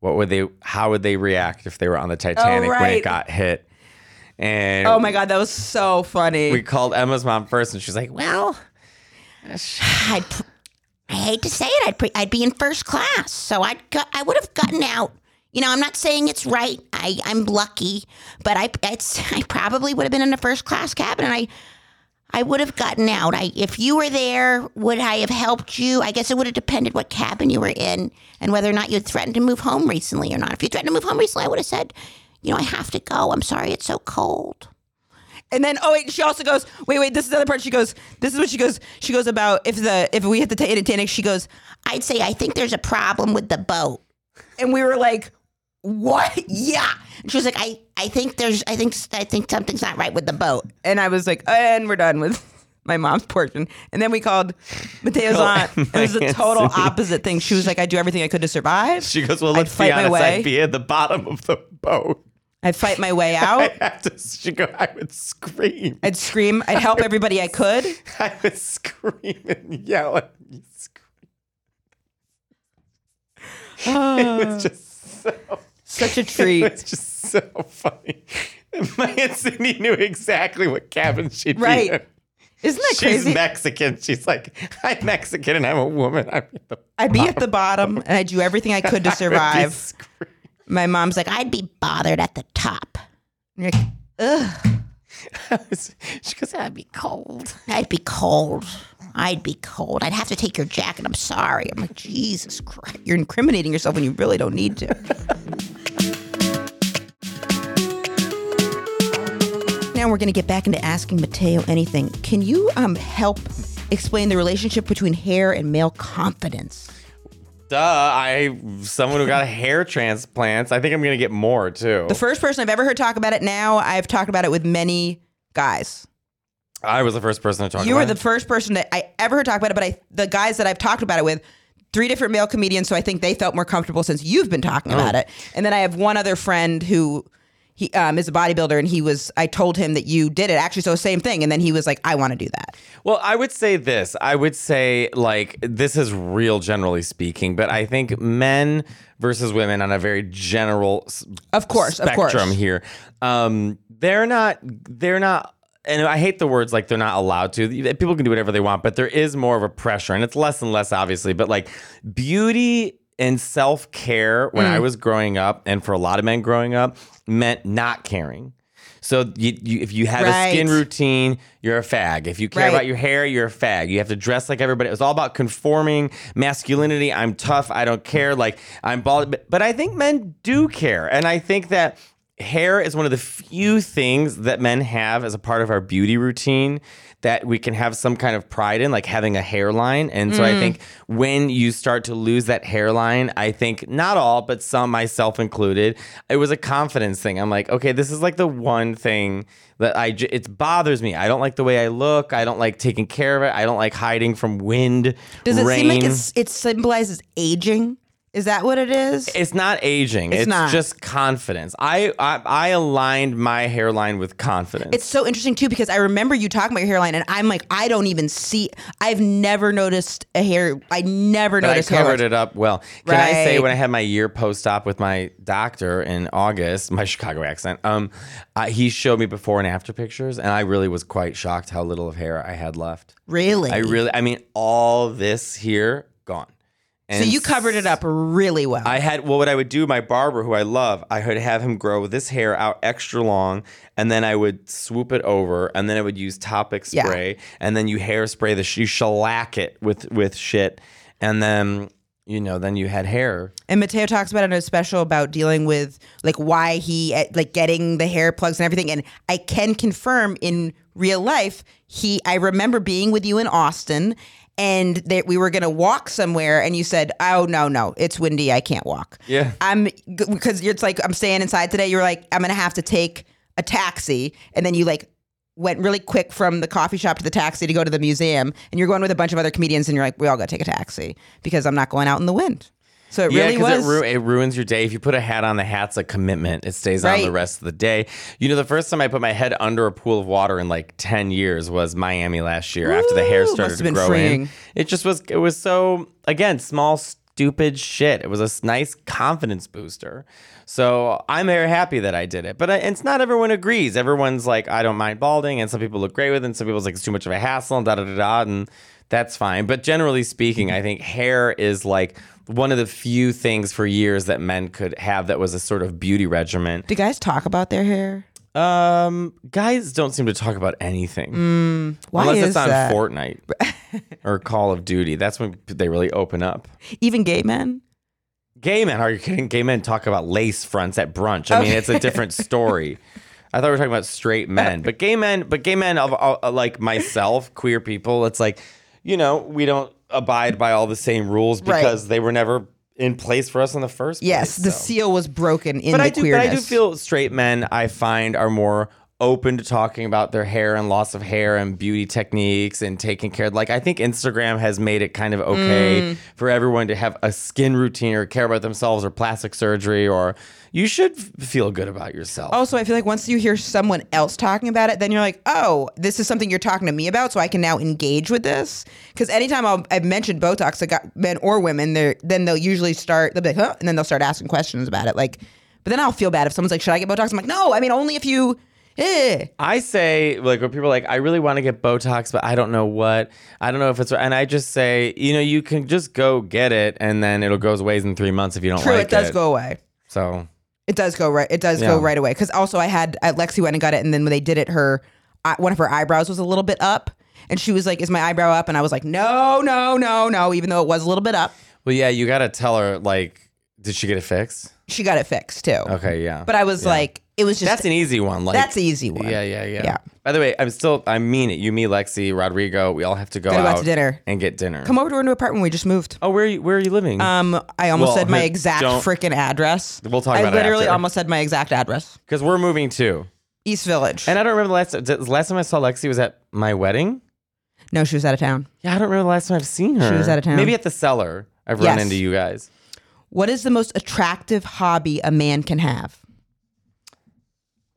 What would they? How would they react if they were on the Titanic oh, right. when it got hit? And oh my God, that was so funny. We called Emma's mom first, and she's like, "Well, I'd, I hate to say it, I'd pre- I'd be in first class, so I'd gu- I would have gotten out. You know, I'm not saying it's right. I I'm lucky, but I it's I probably would have been in a first class cabin, and I." I would have gotten out. I, if you were there, would I have helped you? I guess it would have depended what cabin you were in and whether or not you had threatened to move home recently or not. If you threatened to move home recently, I would have said, you know, I have to go. I'm sorry. It's so cold. And then, oh, wait, she also goes, wait, wait, this is the other part. She goes, this is what she goes. She goes about if the if we hit the Titanic, she goes, I'd say, I think there's a problem with the boat. And we were like, what? Yeah. And she was like, I, I think there's, I think, I think something's not right with the boat. And I was like, and we're done with my mom's portion. And then we called Matteo's oh, aunt. It was the total opposite thing. She was like, I do everything I could to survive. She goes, well, let's I'd be honest, I'd be at the bottom of the boat. I'd fight my way out. I to, she'd go, I would scream. I'd scream. I'd help I would, everybody I could. I would scream and yell and scream. Uh, it was just so... Such a treat. It was just so funny. My Aunt Cindy knew exactly what cabin she'd right. be in. Isn't that She's crazy? She's Mexican. She's like, I'm Mexican and I'm a woman. I'm at the I'd bottom. be at the bottom and I'd do everything I could to survive. My mom's like, I'd be bothered at the top. And you're like, ugh. I was, she goes, I'd be cold. I'd be cold. I'd be cold. I'd have to take your jacket. I'm sorry. I'm like, Jesus Christ. You're incriminating yourself when you really don't need to. Now we're going to get back into asking Matteo anything. Can you um, help explain the relationship between hair and male confidence? Duh, I someone who got hair transplants. I think I'm going to get more, too. The first person I've ever heard talk about it. Now I've talked about it with many guys. I was the first person to talk about it. You were the first person that I ever heard talk about it, but I, the guys that I've talked about it with, three different male comedians, so I think they felt more comfortable since you've been talking oh. about it. And then I have one other friend who... He um, is a bodybuilder, and he was, I told him that you did it. Actually, so same thing. And then he was like, I want to do that. Well, I would say this. I would say, like, this is real, generally speaking. But I think men versus women on a very general of course, spectrum of course. here, um, they're not, they're not. And I hate the words like they're not allowed to. People can do whatever they want, but there is more of a pressure. And it's less and less, obviously. But, like, beauty and self-care when mm. I was growing up, and for a lot of men growing up, meant not caring. So you, you, if you had right. a skin routine, you're a fag. If you care right. about your hair, you're a fag. You have to dress like everybody. It was all about conforming, masculinity. I'm tough. I don't care. Like, I'm bald. But, but I think men do care. And I think that hair is one of the few things that men have as a part of our beauty routine that we can have some kind of pride in, like having a hairline. And so mm. I think when you start to lose that hairline, I think not all, but some, myself included, it was a confidence thing. I'm like, okay, this is like the one thing that I, j- it bothers me. I don't like the way I look. I don't like taking care of it. I don't like hiding from wind, Does it rain. seem like it's, it symbolizes aging? Is that what it is? It's not aging. It's, it's not. just confidence. I, I I aligned my hairline with confidence. It's so interesting, too, because I remember you talking about your hairline, and I'm like, I don't even see. I've never noticed a hair. I never but noticed hair. I covered hairline. it up well. Can right. I say when I had my year post-op with my doctor in August, my Chicago accent, um, uh, he showed me before and after pictures, and I really was quite shocked how little of hair I had left. Really? I really, I mean, all this here, gone. And so you covered it up really well. I had, well, what I would do, my barber, who I love, I would have him grow this hair out extra long, and then I would swoop it over, and then I would use topic spray, yeah. and then you hairspray the, you shellac it with, with shit, and then, you know, then you had hair. And Matteo talks about it in a special about dealing with, like, why he, like, getting the hair plugs and everything, and I can confirm in real life, he, I remember being with you in Austin, and that we were going to walk somewhere, and you said, oh, no, no, it's windy. I can't walk. Yeah. I'm because it's like, I'm staying inside today. You're like, I'm going to have to take a taxi. And then you like went really quick from the coffee shop to the taxi to go to the museum. And you're going with a bunch of other comedians, and you're like, we all got to take a taxi because I'm not going out in the wind. So it yeah, really was. It, ru- it ruins your day. If you put a hat on, the hat's a commitment. It stays right. on the rest of the day. You know, the first time I put my head under a pool of water in like ten years was Miami last year. Ooh, after the hair started to grow freeing. in. It just was, it was so, again, small, stupid shit. It was a nice confidence booster. So I'm very happy that I did it. But I, it's not everyone agrees. Everyone's like, I don't mind balding. And some people look great with it. And some people's like, it's too much of a hassle and da da da da. And that's fine. But generally speaking, I think hair is like one of the few things for years that men could have that was a sort of beauty regimen. Do guys talk about their hair? Um, guys don't seem to talk about anything. Mm, why Unless is it's on that? Fortnite or Call of Duty. That's when they really open up. Even gay men? Gay men. Are you kidding? Gay men talk about lace fronts at brunch. I okay. mean, it's a different story. I thought we were talking about straight men. But gay men, but gay men of, of, like myself, queer people, it's like, you know, we don't abide by all the same rules because right. they were never in place for us in the first place. Yes, the so. seal was broken in but the I do, queerness. But I do feel straight men, I find, are more open to talking about their hair and loss of hair and beauty techniques and taking care. Like, I think Instagram has made it kind of okay mm. for everyone to have a skin routine or care about themselves or plastic surgery, or you should f- feel good about yourself. Also, I feel like once you hear someone else talking about it, then you're like, oh, this is something you're talking to me about, so I can now engage with this. Because anytime I'll, I've mentioned Botox to got men or women, then they'll usually start, they'll be like, huh? And then they'll start asking questions about it. Like, but then I'll feel bad if someone's like, should I get Botox? I'm like, no, I mean, only if you... Eh. I say, like, when people are like, I really want to get Botox, but I don't know what. I don't know if it's... And I just say, you know, you can just go get it, and then it'll go away in three months if you don't True, like it. True, it does go away. So... It does go right. It does yeah. go right away. Because also I had... I, Lexi went and got it, and then when they did it, her... I, one of her eyebrows was a little bit up, and she was like, is my eyebrow up? And I was like, no, no, no, no, even though it was a little bit up. Well, yeah, you got to tell her, like... Did she get it fixed? She got it fixed, too. Okay, yeah. But I was yeah. like... It was just that's an easy one. Like, that's an easy one. Yeah, yeah, yeah, yeah. By the way, I'm still, I mean it. You, me, Lexi, Rodrigo, we all have to go, go out to dinner and get dinner. Come over to our new apartment. We just moved. Oh, where are you, where are you living? Um, I almost well, said my exact freaking address. We'll talk about it. I literally almost said my exact address. Because we're moving too. East Village. And I don't remember the last, the last time I saw Lexi was at my wedding. No, she was out of town. Yeah, I don't remember the last time I've seen her. She was out of town. Maybe at the cellar. I've yes. run into you guys. What is the most attractive hobby a man can have?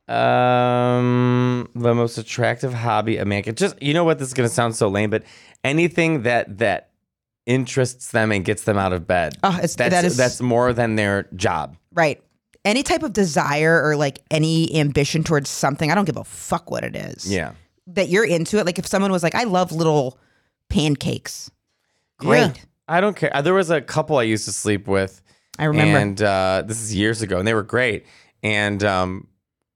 Um, the most attractive hobby a man can just, you know what, this is going to sound so lame, but anything that, that interests them and gets them out of bed. Oh, it's, that's, that is, that's more than their job. Right. Any type of desire or like any ambition towards something. I don't give a fuck what it is. Yeah. That you're into it. Like if someone was like, I love little pancakes. Great. Yeah, I don't care. There was a couple I used to sleep with. I remember. And, uh, this is years ago and they were great. And, um,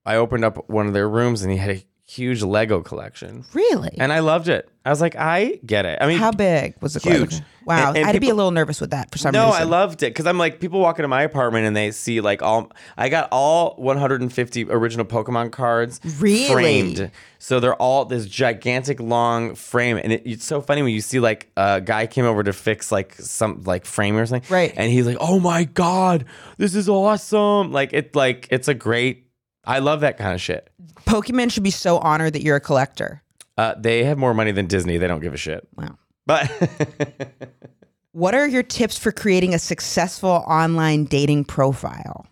I opened up one of their rooms and he had a huge Lego collection. Really? And I loved it. I was like, I get it. I mean, how big was the collection? Huge. Wow. And, and I'd people, be a little nervous with that for some no, reason. No, I loved it. Because I'm like, people walk into my apartment and they see like all, I got all one hundred fifty original Pokemon cards really? framed. So they're all this gigantic long frame. And it, it's so funny when you see like a guy came over to fix like some like frame or something. Right. And he's like, oh my God, this is awesome. Like it, like it's a great, I love that kind of shit. Pokemon should be so honored that you're a collector. Uh, they have more money than Disney. They don't give a shit. Wow. But what are your tips for creating a successful online dating profile?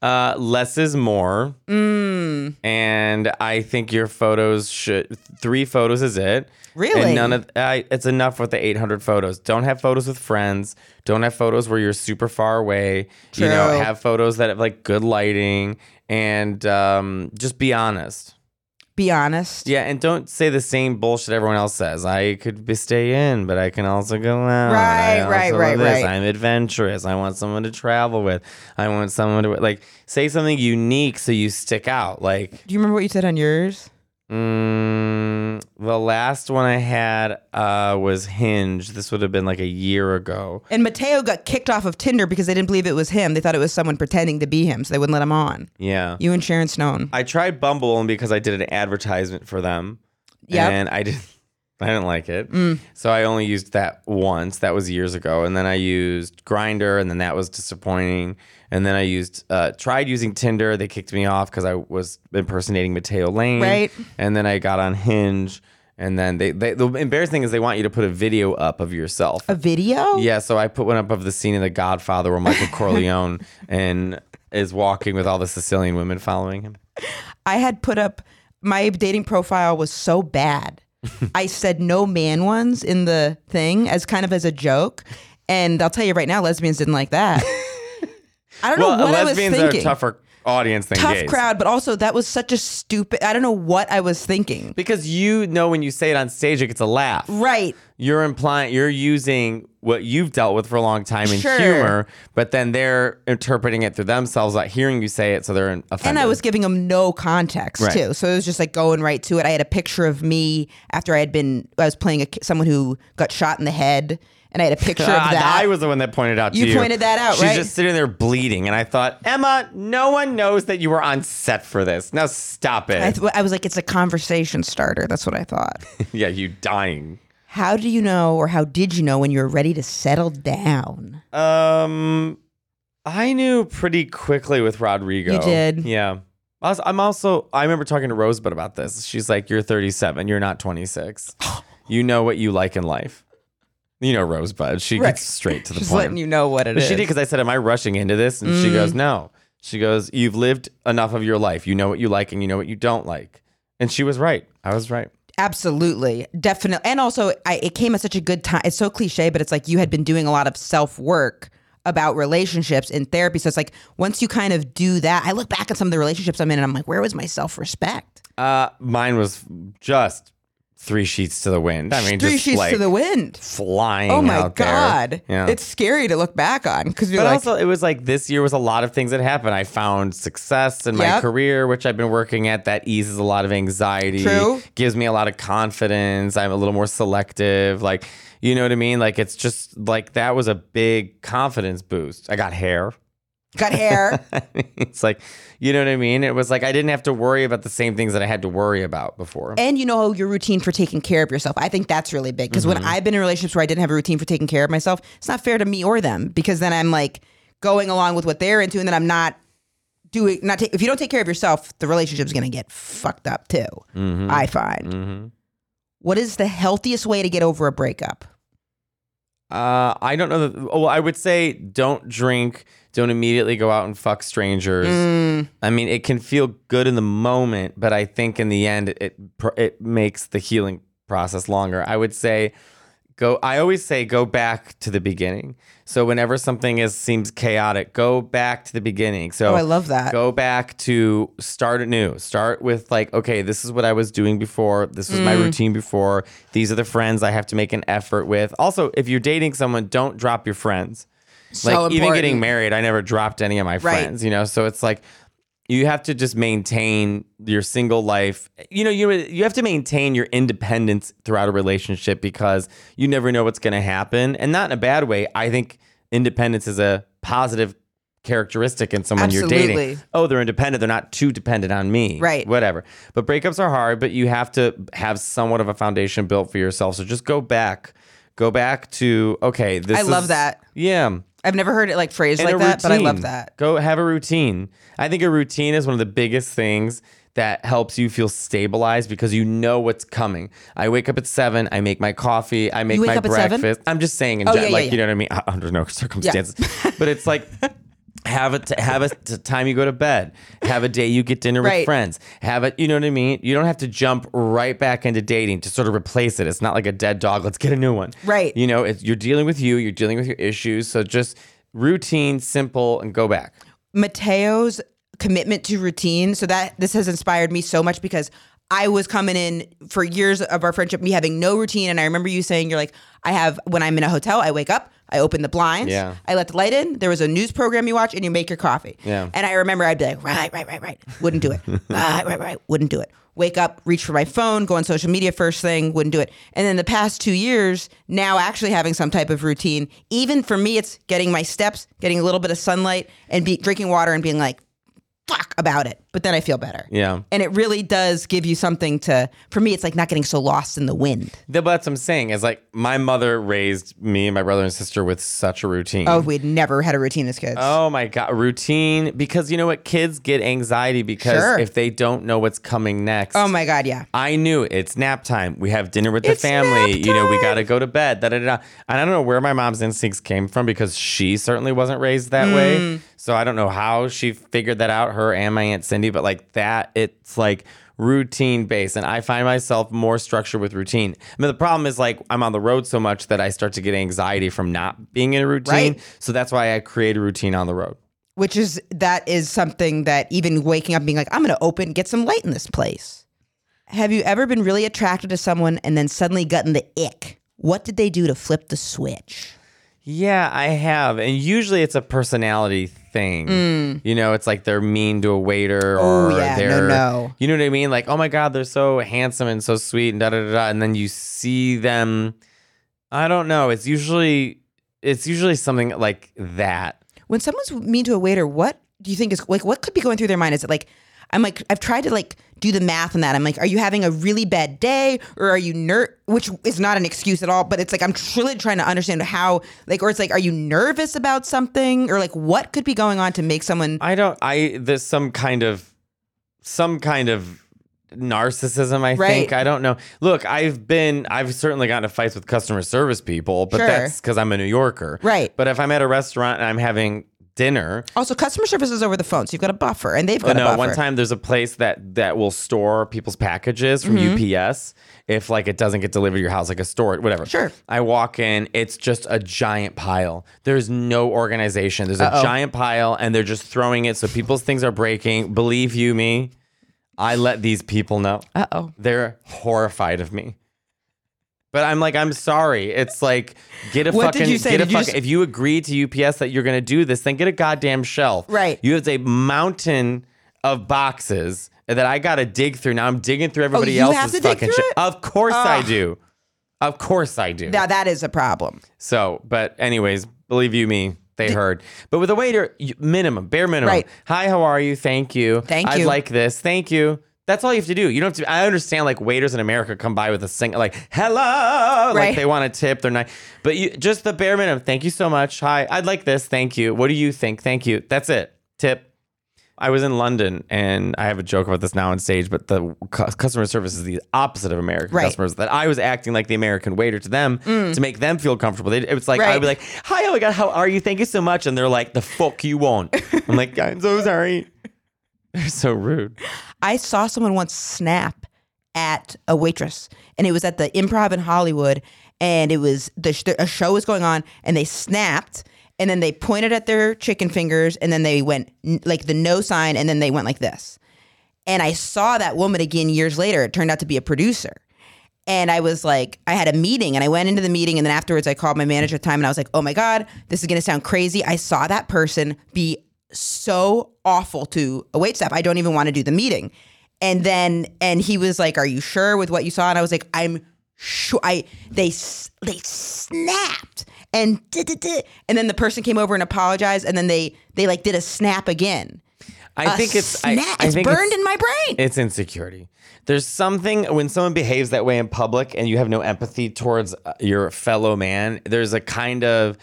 Uh, less is more. Mm. And I think your photos should, three photos is it. Really? And none of, uh, it's enough with the eight hundred photos. Don't have photos with friends. Don't have photos where you're super far away. True. You know, have photos that have like good lighting and um, just be honest. Be honest. Yeah, and don't say the same bullshit everyone else says. I could be stay in, but I can also go out. Right, right, right, right. I'm adventurous. I want someone to travel with. I want someone to, like, say something unique so you stick out. Like, do you remember what you said on yours? Mm, the last one I had uh, was Hinge. This would have been like a year ago. And Matteo got kicked off of Tinder because they didn't believe it was him. They thought it was someone pretending to be him, so they wouldn't let him on. Yeah. You and Sharon Stone. I tried Bumble because I did an advertisement for them. Yeah. And I didn't, I didn't like it. Mm. So I only used that once. That was years ago. And then I used Grindr, and then that was disappointing. And then I used, uh, tried using Tinder. They kicked me off because I was impersonating Matteo Lane. Right. And then I got on Hinge. And then they, they, the embarrassing thing is they want you to put a video up of yourself. A video? Yeah. So I put one up of the scene in The Godfather where Michael Corleone and is walking with all the Sicilian women following him. I had put up, my dating profile was so bad. I said no man ones in the thing as kind of as a joke. And I'll tell you right now, lesbians didn't like that. I don't well, know what I was thinking. Lesbians are a tougher audience than Tough gays. Tough crowd, but also that was such a stupid... I don't know what I was thinking. Because you know when you say it on stage, it gets a laugh. Right. You're implying... You're using what you've dealt with for a long time in sure. humor, but then they're interpreting it through themselves, not hearing you say it, so they're offended. And I was giving them no context, right. too. So it was just like going right to it. I had a picture of me after I had been... I was playing a, someone who got shot in the head... And I had a picture God, of that. I was the one that pointed out to you. You pointed that out, She's right? She's just sitting there bleeding. And I thought, Emma, no one knows that you were on set for this. Now stop it. I, th- I was like, it's a conversation starter. That's what I thought. Yeah, you dying. How do you know or how did you know when you were ready to settle down? Um, I knew pretty quickly with Rodrigo. You did? Yeah. I was, I'm also, I remember talking to Rosebud about this. She's like, you're thirty-seven. You're not twenty-six. You know what you like in life. You know, Rosebud. She right. gets straight to the She's point. She's letting you know what it but is. She did, because I said, am I rushing into this? And mm. she goes, no. She goes, you've lived enough of your life. You know what you like and you know what you don't like. And she was right. I was right. Absolutely. Definitely. And also, I, it came at such a good time. It's so cliche, but it's like you had been doing a lot of self-work about relationships in therapy. So it's like, once you kind of do that, I look back at some of the relationships I'm in and I'm like, where was my self-respect? Uh, mine was just three sheets to the wind. I mean, three just sheets like to the wind, flying. Oh my out God. There. Yeah. It's scary to look back on. Cause you're but like, also it was like, this year was a lot of things that happened. I found success in yep. my career, which I've been working at. That eases a lot of anxiety. True. Gives me a lot of confidence. I'm a little more selective. Like, you know what I mean? Like, it's just like, that was a big confidence boost. I got hair. Got hair. It's like, you know what I mean? It was like, I didn't have to worry about the same things that I had to worry about before. And you know, your routine for taking care of yourself. I think that's really big. Because mm-hmm. when I've been in relationships where I didn't have a routine for taking care of myself, it's not fair to me or them. Because then I'm like going along with what they're into, and then I'm not doing, not ta- if you don't take care of yourself, the relationship's going to get fucked up too, mm-hmm. I find. Mm-hmm. What is the healthiest way to get over a breakup? Uh, I don't know. That, well, I would say don't drink. Don't immediately go out and fuck strangers. Mm. I mean, it can feel good in the moment, but I think in the end, it it makes the healing process longer. I would say go. I always say go back to the beginning. So whenever something is seems chaotic, go back to the beginning. So oh, I love that. Go back to start anew. Start with like, okay, this is what I was doing before. This was mm. my routine before. These are the friends I have to make an effort with. Also, if you're dating someone, don't drop your friends. So like important. Even getting married, I never dropped any of my friends, right. you know? So it's like, you have to just maintain your single life. You know, you you have to maintain your independence throughout a relationship, because you never know what's going to happen. And not in a bad way. I think independence is a positive characteristic in someone Absolutely. You're dating. Oh, they're independent. They're not too dependent on me. Right. Whatever. But breakups are hard, but you have to have somewhat of a foundation built for yourself. So just go back. Go back to, okay, this I is... I love that. Yeah. I've never heard it like phrased and like that, routine. But I love that. Go have a routine. I think a routine is one of the biggest things that helps you feel stabilized, because you know what's coming. I wake up at seven. I make my coffee. I make you wake my up breakfast. At seven? I'm just saying, in oh, gen- yeah, yeah, like yeah. you know what I mean? Under no circumstances. Yeah. But it's like... Have a, t- have a t- time you go to bed. Have a day you get dinner right. with friends. Have it, you know what I mean? You don't have to jump right back into dating to sort of replace it. It's not like a dead dog. Let's get a new one. Right. You know, it's, you're dealing with you. You're dealing with your issues. So just routine, simple, and go back. Matteo's commitment to routine. So that this has inspired me so much, because I was coming in for years of our friendship, me having no routine. And I remember you saying, you're like, I have, when I'm in a hotel, I wake up. I opened the blinds. Yeah. I let the light in. There was a news program you watch, and you make your coffee. Yeah. And I remember I'd be like, right, right, right, right. Wouldn't do it. right, right, right. Wouldn't do it. Wake up, reach for my phone, go on social media first thing. Wouldn't do it. And then the past two years, now actually having some type of routine. Even for me, it's getting my steps, getting a little bit of sunlight, and be drinking water and being like, fuck about it. But then I feel better. Yeah. And it really does give you something to, for me, it's like not getting so lost in the wind. But that's what I'm saying is like, my mother raised me and my brother and sister with such a routine. Oh, we'd never had a routine as kids. Oh my God. Routine. Because you know what? Kids get anxiety because sure. if they don't know what's coming next. Oh my God. Yeah. I knew it's nap time. We have dinner with the it's family. You know, we got to go to bed. Da, da, da. And I don't know where my mom's instincts came from, because she certainly wasn't raised that mm. way. So I don't know how she figured that out, her and my Aunt Cindy. But like that, it's like routine based, and I find myself more structured with routine. I mean, the problem is like I'm on the road so much that I start to get anxiety from not being in a routine. Right. So that's why I create a routine on the road. Which is that is something that even waking up and being like, I'm going to open, get some light in this place. Have you ever been really attracted to someone and then suddenly gotten the ick? What did they do to flip the switch? Yeah, I have. And usually it's a personality thing. Mm. You know, it's like they're mean to a waiter or Ooh, yeah, they're, no, no. you know what I mean? Like, oh my God, they're so handsome and so sweet and da, da, da, da. And then you see them. I don't know. It's usually, it's usually something like that. When someone's mean to a waiter, what do you think is like, what could be going through their mind? Is it like, I'm like, I've tried to like do the math on that. I'm like, are you having a really bad day, or are you ner-, which is not an excuse at all, but it's like, I'm truly trying to understand how, like, or it's like, are you nervous about something, or like what could be going on to make someone? I don't, I, there's some kind of some kind of narcissism, I right. think. I don't know. Look, I've been, I've certainly gotten into fights with customer service people, but sure. that's because I'm a New Yorker. Right. But if I'm at a restaurant and I'm having dinner. Also, customer service is over the phone, so you've got a buffer, and they've got oh, no, a buffer. One time there's a place that, that will store people's packages from mm-hmm. U P S if, like, it doesn't get delivered to your house, like a store, whatever. Sure. I walk in. It's just a giant pile. There's no organization. There's Uh-oh. a giant pile, and they're just throwing it, so people's things are breaking. Believe you me, I let these people know. Uh-oh. They're horrified of me. But I'm like, I'm sorry. It's like, get a what fucking, did you say? Get did a you fucking, just... if you agree to U P S that you're going to do this, then get a goddamn shelf. Right. You have a mountain of boxes that I got to dig through. Now I'm digging through everybody oh, else's fucking shit. Of course uh, I do. Of course I do. Now that is a problem. So, but anyways, believe you me. They heard. But with a waiter, minimum, bare minimum. Right. Hi, how are you? Thank you. Thank you. I'd like this. Thank you. That's all you have to do. You don't have to. I understand, like, waiters in America come by with a sing, like, hello. Right. Like, they want a tip. They're nice. But you, just the bare minimum. Thank you so much. Hi, I'd like this. Thank you. What do you think? Thank you. That's it. Tip. I was in London, and I have a joke about this now on stage, but the cu- customer service is the opposite of American right. customers. That I was acting like the American waiter to them mm. to make them feel comfortable. They, it was like, right. I'd be like, hi, oh my God, how are you? Thank you so much. And they're like, the fuck you won't. I'm like, I'm so sorry. They're so rude. I saw someone once snap at a waitress, and it was at the Improv in Hollywood, and it was the a show was going on, and they snapped. And then they pointed at their chicken fingers, and then they went like the no sign, and then they went like this. And I saw that woman again years later. It turned out to be a producer. And I was like, I had a meeting, and I went into the meeting, and then afterwards I called my manager at the time, and I was like, oh my God, this is going to sound crazy. I saw that person be so awful to a waitstaff. I don't even want to do the meeting. And then, and he was like, are you sure with what you saw? And I was like, I'm sure. I, they, they snapped. And da, da, da. And then the person came over and apologized, and then they they like did a snap again. I a think it's snap. I, I it's think burned it's, in my brain. It's insecurity. There's something when someone behaves that way in public, and you have no empathy towards your fellow man. There's a kind of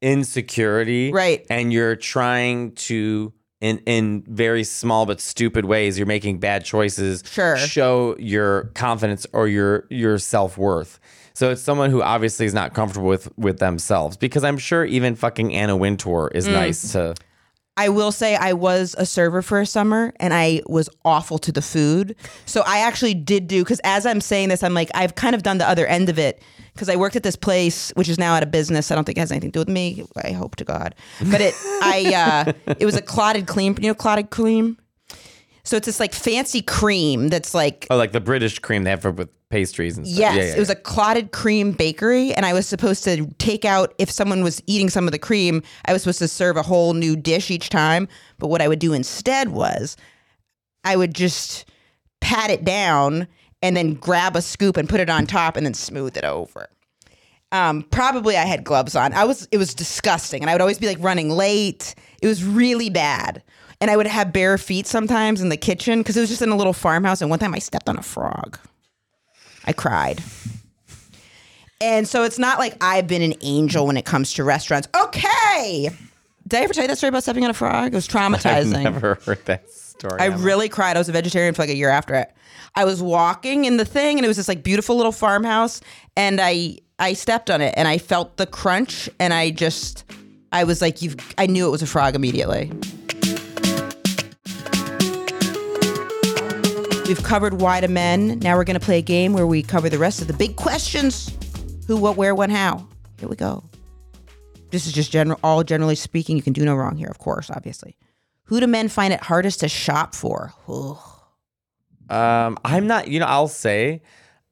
insecurity, right? And you're trying to, in in very small but stupid ways, you're making bad choices. Sure, show your confidence or your your self-worth. So it's someone who obviously is not comfortable with, with themselves, because I'm sure even fucking Anna Wintour is mm. nice to. I will say I was a server for a summer, and I was awful to the food. So I actually did do, because as I'm saying this, I'm like, I've kind of done the other end of it, because I worked at this place, which is now out of business. I don't think it has anything to do with me. I hope to God. But it, I, uh, it was a clotted cream, you know, clotted cream. So it's this like fancy cream that's like. Oh, like the British cream they have for, with pastries and stuff. Yes, yeah, yeah, it was yeah. a clotted cream bakery, and I was supposed to take out, if someone was eating some of the cream, I was supposed to serve a whole new dish each time. But what I would do instead was I would just pat it down and then grab a scoop and put it on top and then smooth it over. Um, probably I had gloves on. I was, it was disgusting, and I would always be like running late. It was really bad. And I would have bare feet sometimes in the kitchen, because it was just in a little farmhouse. And one time I stepped on a frog. I cried. And so it's not like I've been an angel when it comes to restaurants. Okay. Did I ever tell you that story about stepping on a frog? It was traumatizing. I've never heard that story. I ever. really cried. I was a vegetarian for like a year after it. I was walking in the thing, and it was this like beautiful little farmhouse. And I, I stepped on it, and I felt the crunch. And I just, I was like, you've, I knew it was a frog immediately. We've covered Why Do Men. Now we're going to play a game where we cover the rest of the big questions. Who, what, where, when, how. Here we go. This is just general, all generally speaking. You can do no wrong here, of course, obviously. Who do men find it hardest to shop for? Um, I'm not, you know, I'll say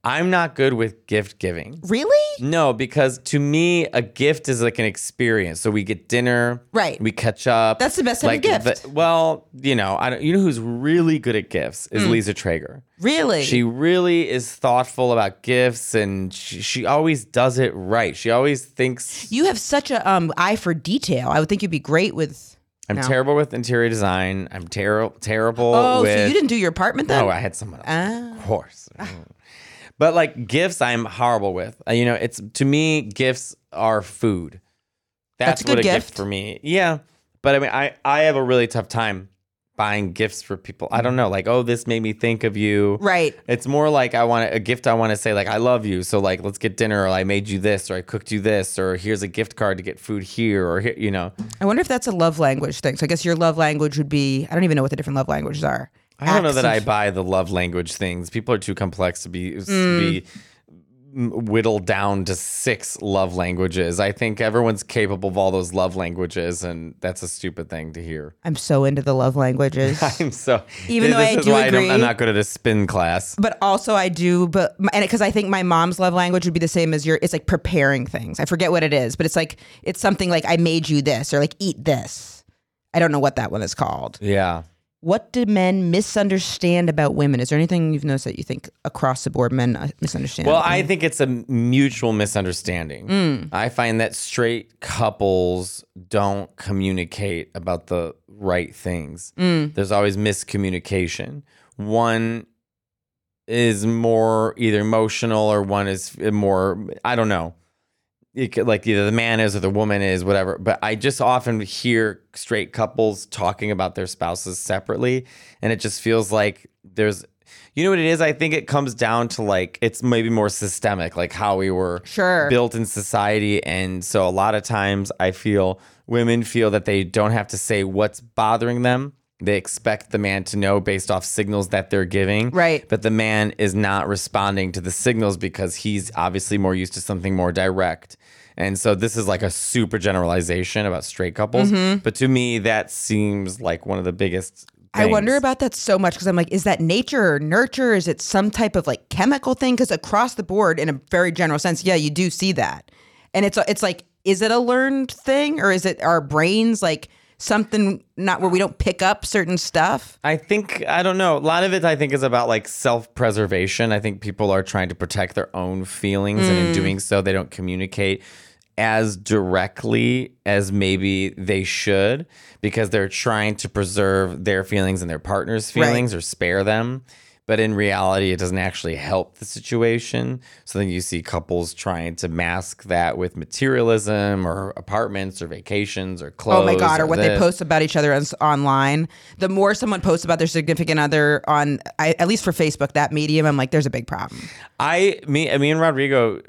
I'm not good with gift giving. Really? No, because to me, a gift is like an experience. So we get dinner. Right. We catch up. That's the best type like, of gift. The, well, you know, I don't, you know who's really good at gifts is mm. Lisa Traeger. Really? She really is thoughtful about gifts, and she, she always does it right. She always thinks. You have such a um, eye for detail. I would think you'd be great with. I'm no. terrible with interior design. I'm ter- terrible oh, with. Oh, so you didn't do your apartment then? No, I had someone else. Ah. Of course. Ah. But like gifts, I'm horrible with. You know, it's to me, gifts are food. That's, That's a good what a gift. gift for me. Yeah, but I mean, I, I have a really tough time buying gifts for people. I don't know. Like, oh, this made me think of you. Right. It's more like I want a gift. I want to say like, I love you. So like, let's get dinner, or I made you this, or I cooked you this, or here's a gift card to get food here, or here, you know. I wonder if that's a love language thing. So I guess your love language would be, I don't even know what the different love languages are. I don't Acts know that I buy the love language things. People are too complex to be, mm. to be whittled down to six love languages. I think everyone's capable of all those love languages, and that's a stupid thing to hear. I'm so into the love languages. I'm so even this, though this I do agree, I don't, I'm not good at a spin class. But also I do, but and because I think my mom's love language would be the same as your. It's like preparing things. I forget what it is, but it's like it's something like I made you this, or like eat this. I don't know what that one is called. Yeah. What do men misunderstand about women? Is there anything you've noticed that you think across the board men misunderstand? Well, I think it's a mutual misunderstanding. Mm. I find that straight couples don't communicate about the right things. Mm. There's always miscommunication. One is more either emotional, or one is more, I don't know. It could, like either the man is or the woman is, whatever. But I just often hear straight couples talking about their spouses separately. And it just feels like there's, you know what it is? I think it comes down to like, it's maybe more systemic, like how we were sure. built in society. And so a lot of times I feel women feel that they don't have to say what's bothering them. They expect the man to know based off signals that they're giving. Right. But the man is not responding to the signals because he's obviously more used to something more direct. And so this is like a super generalization about straight couples. Mm-hmm. But to me, that seems like one of the biggest things. I wonder about that so much because I'm like, is that nature or nurture? Is it some type of like chemical thing? Because across the board, in a very general sense, yeah, you do see that. And it's it's like, is it a learned thing, or is it our brains like... something not where we don't pick up certain stuff? I think, I don't know. A lot of it, I think, is about like self-preservation. I think people are trying to protect their own feelings. Mm. And in doing so, they don't communicate as directly as maybe they should because they're trying to preserve their feelings and their partner's feelings, right, or spare them. But in reality, it doesn't actually help the situation. So then you see couples trying to mask that with materialism or apartments or vacations or clothes. Oh my God, or, or what this. They post about each other on, online. The more someone posts about their significant other on, I, at least for Facebook, that medium, I'm like, there's a big problem. I, me, me and Rodrigo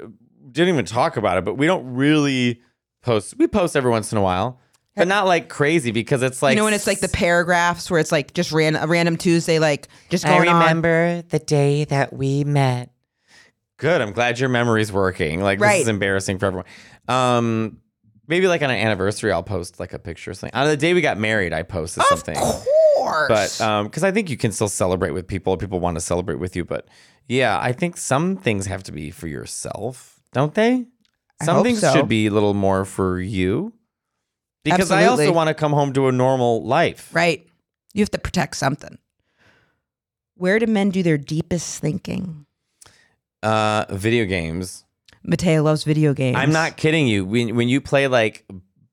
didn't even talk about it, but we don't really post. We post every once in a while. But not like crazy because it's like... You know, when it's like the paragraphs where it's like just ran, a random Tuesday, like just going on. I remember on. The day that we met. Good. I'm glad your memory's working. Like right. This is embarrassing for everyone. Um, maybe like on an anniversary, I'll post like a picture or something. On the day we got married, I posted of something. Of course. But um, because I think you can still celebrate with people. People want to celebrate with you. But yeah, I think some things have to be for yourself, don't they? Some I hope things so. Should be a little more for you. Because absolutely. I also want to come home to a normal life. Right. You have to protect something. Where do men do their deepest thinking? Uh, video games. Matteo loves video games. I'm not kidding you. When, when you play like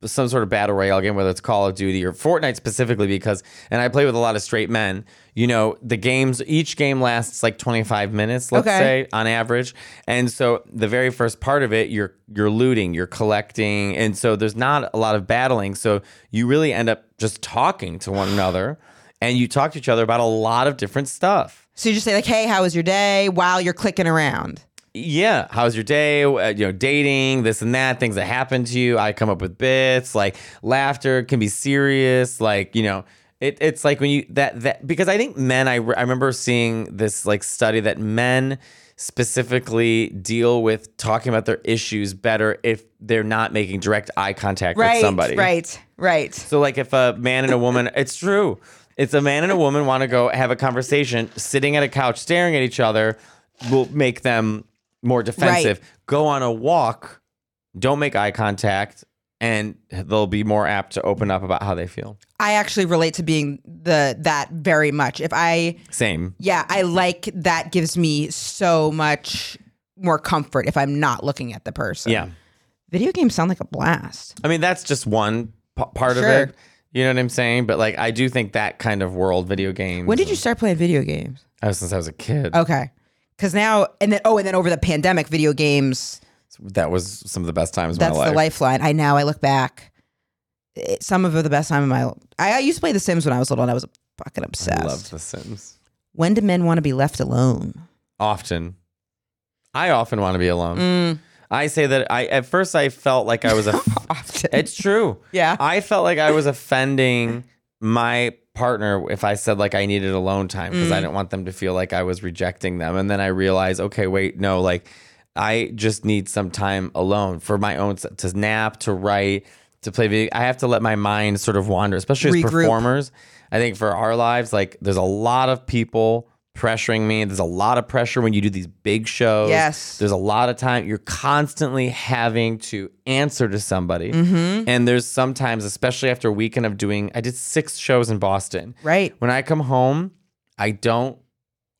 some sort of battle royale game, whether it's Call of Duty or Fortnite specifically, because, and I play with a lot of straight men, you know, the games, each game lasts like twenty-five minutes, let's okay. say, on average. And so the very first part of it, you're you're looting, you're collecting. And so there's not a lot of battling. So you really end up just talking to one another, and you talk to each other about a lot of different stuff. So you just say like, hey, how was your day? While you're clicking around. Yeah. How's your day? Uh, you know, dating, this and that, things that happen to you. I come up with bits like laughter can be serious. Like, you know, it, it's like when you that that because I think men I, re- I remember seeing this like study that men specifically deal with talking about their issues better if they're not making direct eye contact right, with somebody. Right. Right. So like if a man and a woman, it's true. It's a man and a woman want to go have a conversation sitting at a couch, staring at each other will make them more defensive. Right. Go on a walk, don't make eye contact, and they'll be more apt to open up about how they feel. I actually relate to being the that very much. If I same. Yeah, I like that gives me so much more comfort if I'm not looking at the person. Yeah. Video games sound like a blast. I mean, that's just one p- part sure. of it. You know what I'm saying? But like I do think that kind of world, video games. When did you start playing video games? Oh, since I was a kid. Okay. Because now, and then, oh, and then over the pandemic, video games. That was some of the best times of my life. That's the lifeline. I now, I look back. It, some of the best time of my life. I, I used to play The Sims when I was little, and I was Fucking obsessed. I love The Sims. When do men want to be left alone? Often. I often want to be alone. Mm. I say that I at first I felt like I was... A, often. It's true. Yeah. I felt like I was offending my partner if I said like I needed alone time because mm. I didn't want them to feel like I was rejecting them. And then I realized, okay, wait, no, like I just need some time alone for my own... To nap, to write, to play video. I have to let my mind sort of wander, especially Regroup. as performers. I think for our lives, like there's a lot of people pressuring me. There's a lot of pressure when you do these big shows. Yes. There's a lot of time. You're constantly having to answer to somebody. Mm-hmm. And there's sometimes, especially after a weekend of doing, I did six shows in Boston. Right. When I come home, I don't,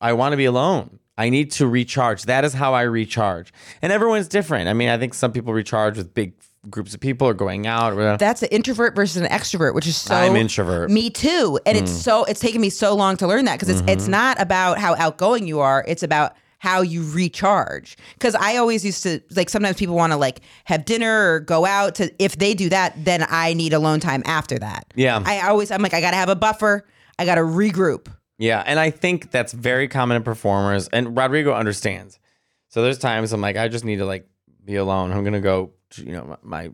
I want to be alone. I need to recharge. That is how I recharge. And everyone's different. I mean, I think some people recharge with big groups of people or going out. Or that's an introvert versus an extrovert, which is so... I'm introvert. Me too. And mm. it's so it's taken me so long to learn that because it's mm-hmm. it's not about how outgoing you are. It's about how you recharge. Because I always used to, like, sometimes people want to, like, have dinner or go out. To If they do that, then I need alone time after that. Yeah. I always, I'm like, I got to have a buffer. I got to regroup. Yeah. And I think that's very common in performers. And Rodrigo understands. So there's times I'm like, I just need to, like, be alone. I'm going to go... you know, my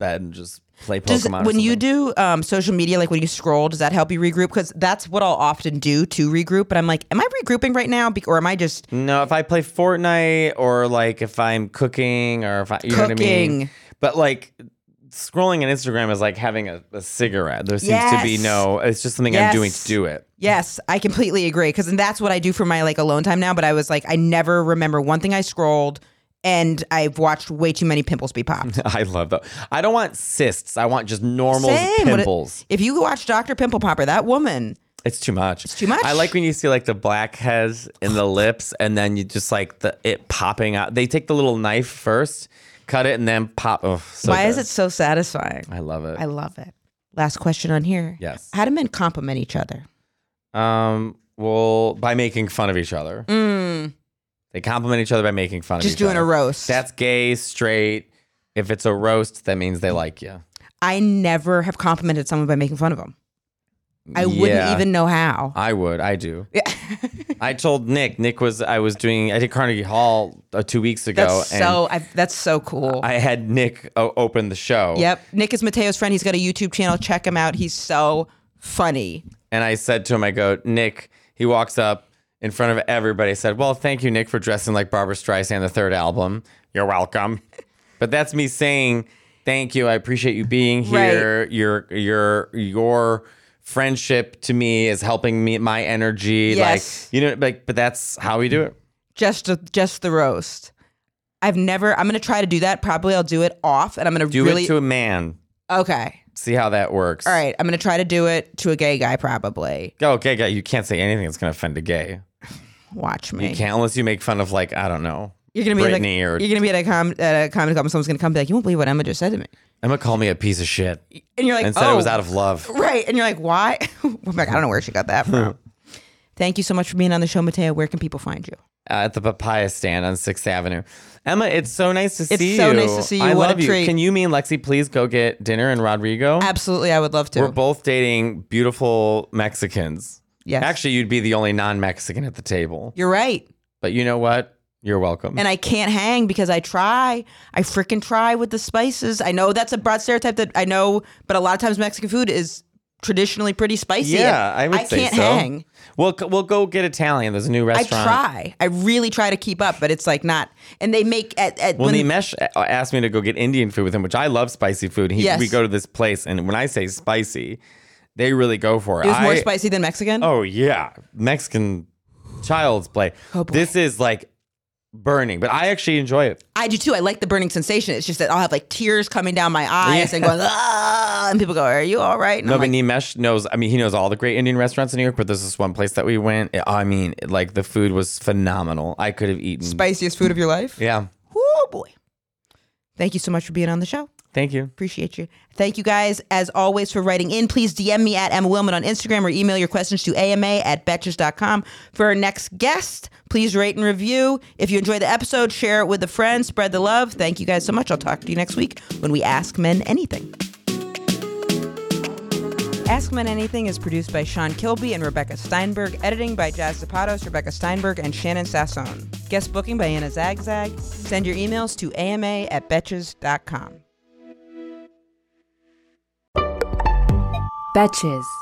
bed and just play Pokemon. Does, when you do um, social media, like when you scroll, does that help you regroup? Because that's what I'll often do to regroup. But I'm like, am I regrouping right now? Be- or am I just... No, if I play Fortnite or like if I'm cooking or if I... You cooking. know what I mean? But like scrolling on Instagram is like having a, a cigarette. There seems yes. to be no... It's just something yes. I'm doing to do it. Yes, I completely agree. Because that's what I do for my like alone time now. But I was like, I never remember one thing I scrolled... And I've watched way too many pimples be popped. I love that. I don't want cysts. I want just normal Same. pimples. If you watch Doctor Pimple Popper, that woman. It's too much. It's too much. I like when you see like the blackheads in the lips and then you just like the it popping out. They take the little knife first, cut it, and then pop. Oh, so Why good. is it so satisfying? I love it. I love it. Last question on here. Yes. How do men compliment each other? Um. Well, by making fun of each other. Mm. They compliment each other by making fun Just of each other. Just doing a roast. That's gay, straight. If it's a roast, that means they like you. I never have complimented someone by making fun of them. I yeah. wouldn't even know how. I would. I do. Yeah. I told Nick. Nick was, I was doing, I did Carnegie Hall uh, two weeks ago. That's, and so, I, that's so cool. I had Nick uh, open the show. Yep. Nick is Matteo's friend. He's got a YouTube channel. Check him out. He's so funny. And I said to him, I go, Nick, he walks up. In front of everybody said, well, thank you, Nick, for dressing like Barbra Streisand, the third album. You're welcome. But that's me saying, thank you. I appreciate you being here. Right. Your your your friendship to me is helping me, my energy. Yes. Like, you know, like, but that's how we do it. Just just the roast. I've never, I'm going to try to do that. Probably I'll do it off and I'm going to do really. Do it to a man. Okay. See how that works. All right. I'm going to try to do it to a gay guy, probably. Oh, gay guy. You can't say anything that's going to offend a gay. Watch me. You can't unless you make fun of, like, I don't know, you're gonna be Brittany like, or... You're going to be at a, com- at a comedy club and someone's going to come be like, you won't believe what Emma just said to me. Emma called me a piece of shit. And you're like, and oh. And said it was out of love. Right. And you're like, why? I'm like, I don't know where she got that from. Thank you so much for being on the show, Matteo. Where can people find you? Uh, at the Papaya Stand on sixth Avenue. Emma, it's so nice to it's see so you. It's so nice to see you. I what love a treat. you. Can you, me, and Lexi please go get dinner in Rodrigo? Absolutely. I would love to. We're both dating beautiful Mexicans. Yes. Actually, you'd be the only non-Mexican at the table. You're right. But you know what? You're welcome. And I can't hang because I try. I freaking try with the spices. I know that's a broad stereotype that I know, but a lot of times Mexican food is traditionally pretty spicy. Yeah, I would I say so. I can't hang. We'll, we'll go get Italian. There's a new restaurant. I try. I really try to keep up, but it's like not. And they make... At, at well, Nimesh asked me to go get Indian food with him, which I love spicy food. He, yes. We go to this place, and when I say spicy... They really go for it. It was more I, spicy than Mexican? Oh, yeah. Mexican child's play. Oh, this is like burning, but I actually enjoy it. I do too. I like the burning sensation. It's just that I'll have like tears coming down my eyes yeah. and going, ah, and people go, are you all right? And no, I'm but like, Nimesh knows, I mean, he knows all the great Indian restaurants in New York, but there's this one place that we went. I mean, like the food was phenomenal. I could have eaten. Spiciest food of your life? Yeah. Oh, boy. Thank you so much for being on the show. Thank you. Appreciate you. Thank you guys, as always, for writing in. Please D M me at Emma Willmann on Instagram or email your questions to A M A at betches dot com. For our next guest, please rate and review. If you enjoyed the episode, share it with a friend. Spread the love. Thank you guys so much. I'll talk to you next week when we ask men anything. Ask Men Anything is produced by Sean Kilby and Rebecca Steinberg, editing by Jazz Zapatos, Rebecca Steinberg, and Shannon Sassone. Guest booking by Anna Zagzag. Send your emails to A M A at betches dot com. Betches.